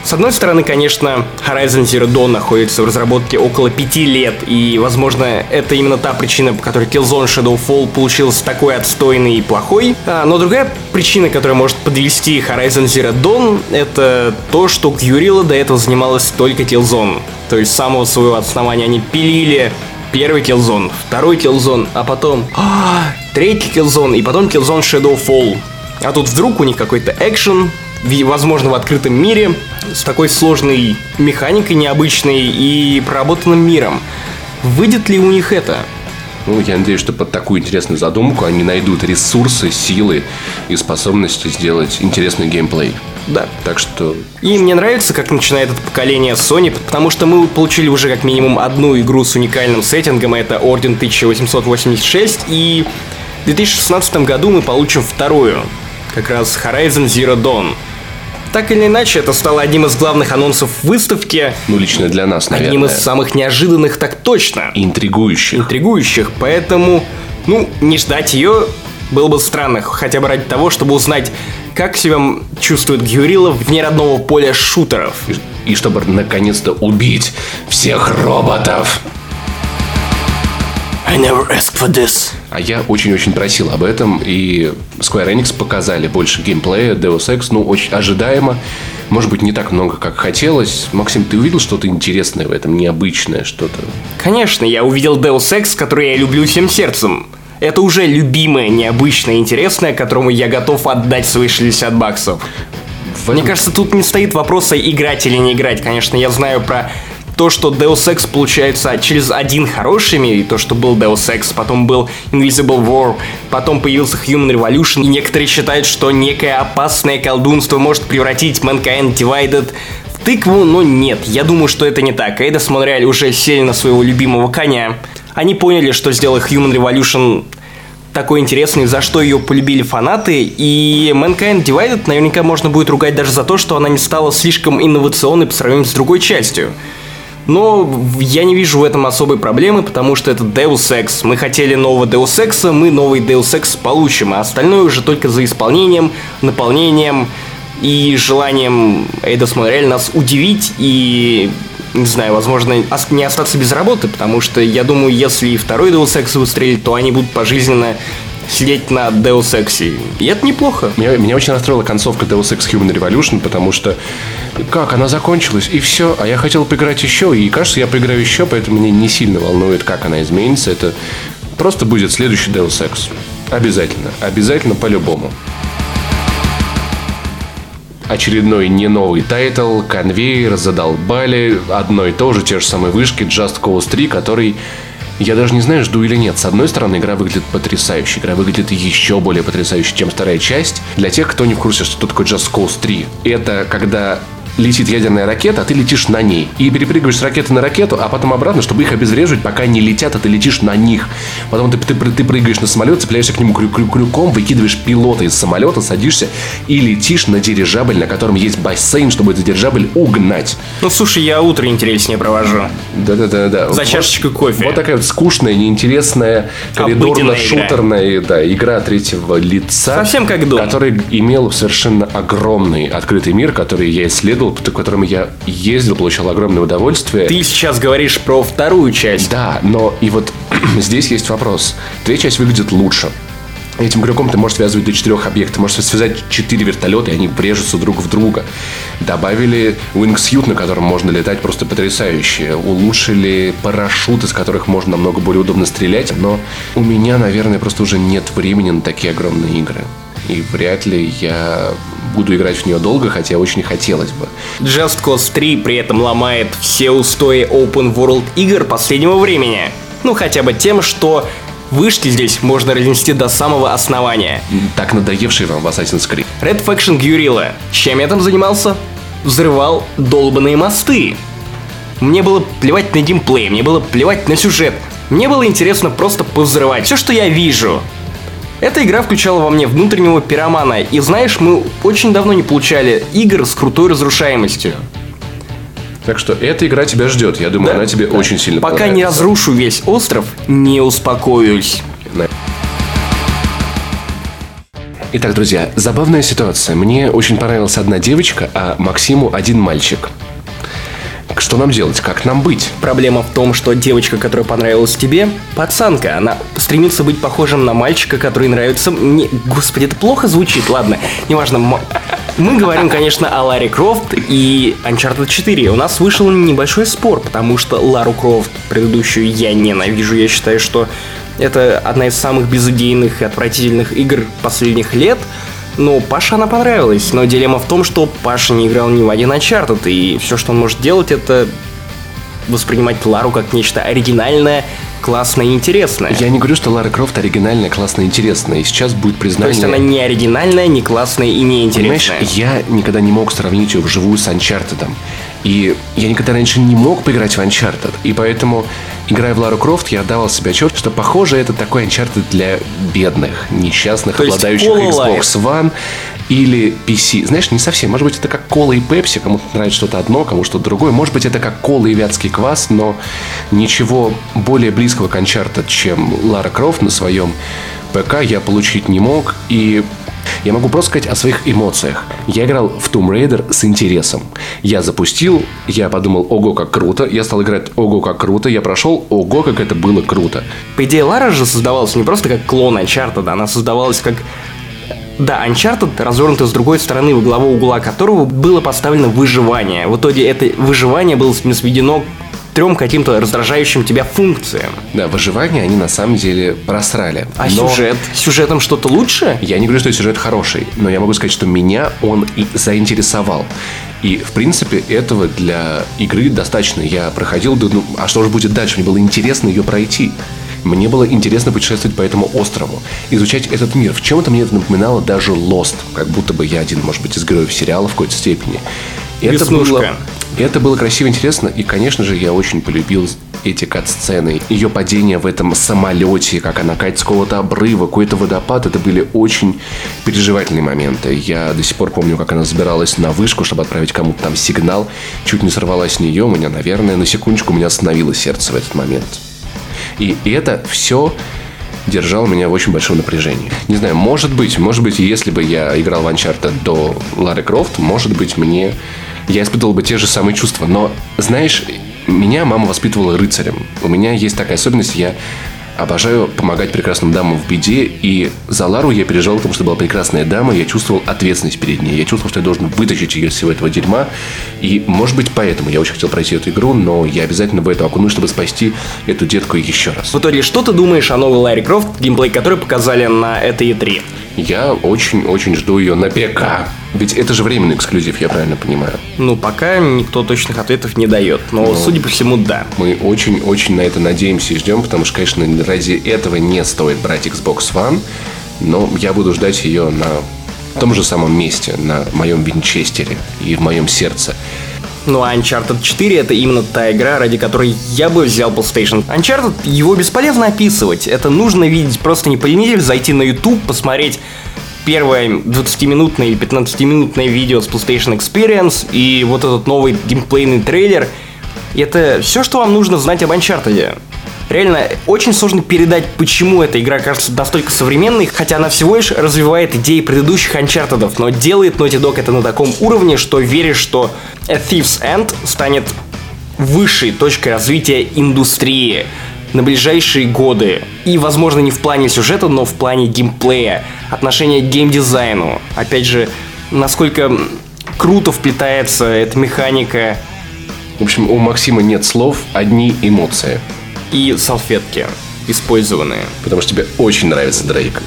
С одной стороны, конечно, Horizon Zero Dawn находится в разработке около пяти лет, и, возможно, это именно та причина, по которой Killzone Shadow Fall получился такой отстойный и плохой. А, но другая причина, которая может подвести Horizon Zero Dawn, это то, что Guerrilla до этого занималась только Killzone. То есть с самого своего основания они пилили первый Killzone, второй Killzone, а потом третий Killzone, и потом Killzone Shadow Fall. А тут вдруг у них какой-то экшен, возможно, в открытом мире, с такой сложной механикой необычной и проработанным миром. Выйдет ли у них это? Ну, я надеюсь, что под такую интересную задумку они найдут ресурсы, силы и способности сделать интересный геймплей. Да. Так что... И мне нравится, как начинает это поколение Sony, потому что мы получили уже как минимум одну игру с уникальным сеттингом, это Орден тысяча восемьсот восемьдесят шесть, и в две тысячи шестнадцатом году мы получим вторую, как раз Horizon Zero Dawn. Так или иначе, это стало одним из главных анонсов выставки. Ну, лично для нас, наверное. Одним из самых неожиданных, так точно. Интригующих. Интригующих, поэтому, ну, не ждать ее было бы странно, хотя бы ради того, чтобы узнать, как себя чувствует Guerrilla вне родного поля шутеров. И, и чтобы наконец-то убить всех роботов. I never asked for this. А я очень-очень просил об этом, и Square Enix показали больше геймплея, Deus Ex, ну, очень ожидаемо. Может быть, не так много, как хотелось. Максим, ты увидел что-то интересное в этом, необычное что-то? Конечно, я увидел Deus Ex, который я люблю всем сердцем. Это уже любимое, необычное, интересное, которому я готов отдать свои шестьдесят баксов. В... Мне кажется, тут не стоит вопроса, играть или не играть. Конечно, я знаю про то, что Deus Ex получается через один хороший мир, и то, что был Deus Ex, потом был Invisible War, потом появился Human Revolution, и некоторые считают, что некое опасное колдунство может превратить Mankind Divided в тыкву, но нет, я думаю, что это не так. Eidos Montreal уже сели на своего любимого коня. Они поняли, что сделал Human Revolution такой интересной, за что ее полюбили фанаты, и Mankind Divided наверняка можно будет ругать даже за то, что она не стала слишком инновационной по сравнению с другой частью. Но я не вижу в этом особой проблемы, потому что это Deus Ex. Мы хотели нового Deus Ex, мы новый Deus Ex получим, а остальное уже только за исполнением, наполнением и желанием Эйдос Монреаль нас удивить и, не знаю, возможно, не остаться без работы, потому что, я думаю, если и второй Deus Ex выстрелит, то они будут пожизненно сидеть на Deus Ex. И это неплохо. Меня, меня очень расстроила концовка Deus Ex Human Revolution, потому что как, она закончилась, и все. А я хотел поиграть еще, и кажется, я поиграю еще, поэтому мне не сильно волнует, как она изменится. Это просто будет следующий Deus Ex. Обязательно. Обязательно по-любому. Очередной не новый тайтл, конвейер, задолбали, одно и то же, те же самые вышки, Just Cause три, который... Я даже не знаю, жду или нет. С одной стороны, игра выглядит потрясающе. Игра выглядит еще более потрясающе, чем вторая часть. Для тех, кто не в курсе, что такое Just Cause три, это когда летит ядерная ракета, а ты летишь на ней. И перепрыгиваешь с ракеты на ракету, а потом обратно, чтобы их обезвреживать, пока не летят, а ты летишь на них. Потом ты, ты, ты прыгаешь на самолет, цепляешься к нему крю- крю- крюком, выкидываешь пилота из самолета, садишься и летишь на дирижабль, на котором есть бассейн, чтобы этот дирижабль угнать. Ну, слушай, я утро интереснее провожу. Да-да-да-да. За вот, чашечкой кофе. Вот такая вот скучная, неинтересная, коридорно-шутерная игра. Да, игра третьего лица. Совсем как Doom. Который имел совершенно огромный открытый мир, который я исследовал, по которому я ездил, получал огромное удовольствие. Ты сейчас говоришь про вторую часть. Да, но и вот здесь есть вопрос. Третья часть выглядит лучше. Этим крюком ты можешь связывать до четырех объектов. Можешь связать четыре вертолета, и они врежутся друг в друга. Добавили wingsuit, на котором можно летать просто потрясающе. Улучшили парашют, из которых можно намного более удобно стрелять. Но у меня, наверное, просто уже нет времени на такие огромные игры. И вряд ли я буду играть в нее долго, хотя очень хотелось бы. Just Cause три при этом ломает все устои open world игр последнего времени. Ну, хотя бы тем, что вышки здесь можно разнести до самого основания. Так надоевший вам в Assassin's Creed. Red Faction Guerrilla. Чем я там занимался? Взрывал долбаные мосты. Мне было плевать на геймплей, мне было плевать на сюжет. Мне было интересно просто повзрывать все, что я вижу. Эта игра включала во мне внутреннего пиромана, и знаешь, мы очень давно не получали игр с крутой разрушаемостью. Так что эта игра тебя ждет, я думаю, да? Она тебе да. Очень сильно Пока понравится. Пока не разрушу весь остров, не успокоюсь. Итак, друзья, забавная ситуация. Мне очень понравилась одна девочка, а Максиму один мальчик. Что нам делать? Как нам быть? Проблема в том, что девочка, которая понравилась тебе, пацанка. Она стремится быть похожим на мальчика, который нравится мне. Господи, это плохо звучит, ладно. Неважно. Мы говорим, конечно, о Ларе Крофт и Uncharted четыре. У нас вышел небольшой спор, потому что Лару Крофт, предыдущую, я ненавижу. Я считаю, что это одна из самых безыдейных и отвратительных игр последних лет. Но Паше она понравилась, но дилемма в том, что Паша не играл ни в один Uncharted, и все, что он может делать, это воспринимать Лару как нечто оригинальное, классное и интересное. Я не говорю, что Лара Крофт оригинальная, классная и интересная, и сейчас будет признание... То есть она не оригинальная, не классная и не интересная. Понимаешь, я никогда не мог сравнить ее вживую с Uncharted, и я никогда раньше не мог поиграть в Uncharted, и поэтому... Играя в Лару Крофт, я отдавал себе отчет, что, похоже, это такой Uncharted для бедных, несчастных, обладающих Xbox One или пи си. Знаешь, не совсем. Может быть, это как кола и пепси. Кому-то нравится что-то одно, кому что-то другое. Может быть, это как кола и вятский квас, но ничего более близкого к Uncharted, чем Лара Крофт на своем ПК, я получить не мог. И... Я могу просто сказать о своих эмоциях. Я играл в Tomb Raider с интересом. Я запустил, я подумал, ого, как круто. Я стал играть, ого, как круто. Я прошел, ого, как это было круто. По идее, Лара же создавалась не просто как клон Uncharted, она создавалась как... Да, Uncharted развернута с другой стороны, во главу угла которого было поставлено выживание. В итоге это выживание было сведено к трем каким-то раздражающим тебя функциям. Да, выживание они на самом деле просрали. А но... сюжет? Сюжетом что-то лучше? Я не говорю, что сюжет хороший, но я могу сказать, что меня он и заинтересовал. И, в принципе, этого для игры достаточно. Я проходил, ну, а что же будет дальше? Мне было интересно ее пройти. Мне было интересно путешествовать по этому острову, изучать этот мир. В чем-то мне это напоминало даже Lost. Как будто бы я один, может быть, из героев сериала в какой-то степени. Это было, Это было красиво, интересно, и, конечно же, я очень полюбил эти кат-сцены. Ее падение в этом самолете, как она катит с какого-то обрыва, какой-то водопад, это были очень переживательные моменты. Я до сих пор помню, как она забиралась на вышку, чтобы отправить кому-то там сигнал, чуть не сорвалась с нее, у меня, наверное, на секундочку у меня остановилось сердце в этот момент. И это все держал меня в очень большом напряжении. Не знаю, может быть, может быть, если бы я играл в Uncharted до Лары Крофт, может быть, мне... я испытывал бы те же самые чувства. Но, знаешь, меня мама воспитывала рыцарем. У меня есть такая особенность, я обожаю помогать прекрасным дамам в беде, и за Лару я переживал, потому что была прекрасная дама, я чувствовал ответственность перед ней, я чувствовал, что я должен вытащить ее из всего этого дерьма, и, может быть, поэтому я очень хотел пройти эту игру, но я обязательно в эту окунусь, чтобы спасти эту детку еще раз. В итоге, что ты думаешь о новой Ларе Крофт, геймплей которой показали на этой и три? Я очень-очень жду ее на ПК. Ведь это же временный эксклюзив, я правильно понимаю? Ну, пока никто точных ответов не дает. Но, ну, судя по всему, да. Мы очень-очень на это надеемся и ждем, потому что, конечно, ради этого не стоит брать Xbox One. Но я буду ждать ее на том же самом месте, на моем винчестере и в моем сердце. Ну, а Uncharted четыре — это именно та игра, ради которой я бы взял PlayStation. Uncharted, его бесполезно описывать. Это нужно видеть. Просто не поленитесь зайти на YouTube, посмотреть первое двадцатиминутное или пятнадцатиминутное видео с PlayStation Experience и вот этот новый геймплейный трейлер. Это все, что вам нужно знать об Uncharted. Реально, очень сложно передать, почему эта игра кажется настолько современной, хотя она всего лишь развивает идеи предыдущих Uncharted, но делает Naughty Dog это на таком уровне, что веришь, что A Thief's End станет высшей точкой развития индустрии на ближайшие годы. И, возможно, не в плане сюжета, но в плане геймплея, отношения к геймдизайну. Опять же, насколько круто вплетается эта механика. В общем, у Максима нет слов, одни эмоции. И салфетки использованные. Потому что тебе очень нравится Дрейк.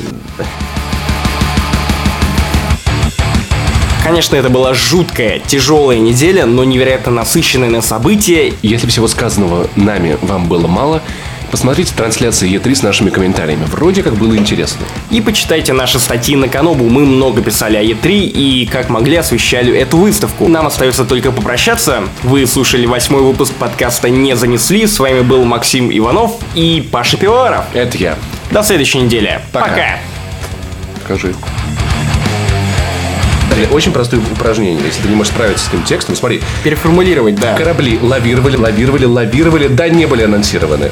Конечно, это была жуткая, тяжелая неделя, но невероятно насыщенная на события. Если всего сказанного нами вам было мало, посмотрите трансляции и три с нашими комментариями. Вроде как было интересно. И почитайте наши статьи на Канобу. Мы много писали о и три и как могли освещали эту выставку. Нам остается только попрощаться. Вы слушали восьмой выпуск подкаста «Не занесли». С вами был Максим Иванов и Паша Пиваров. Это я. До следующей недели. Пока. Пока. Скажи. Очень простое упражнение. Если ты не можешь справиться с этим текстом, смотри. Переформулировать, да. Корабли лавировали, лавировали, лавировали, да не были анонсированы.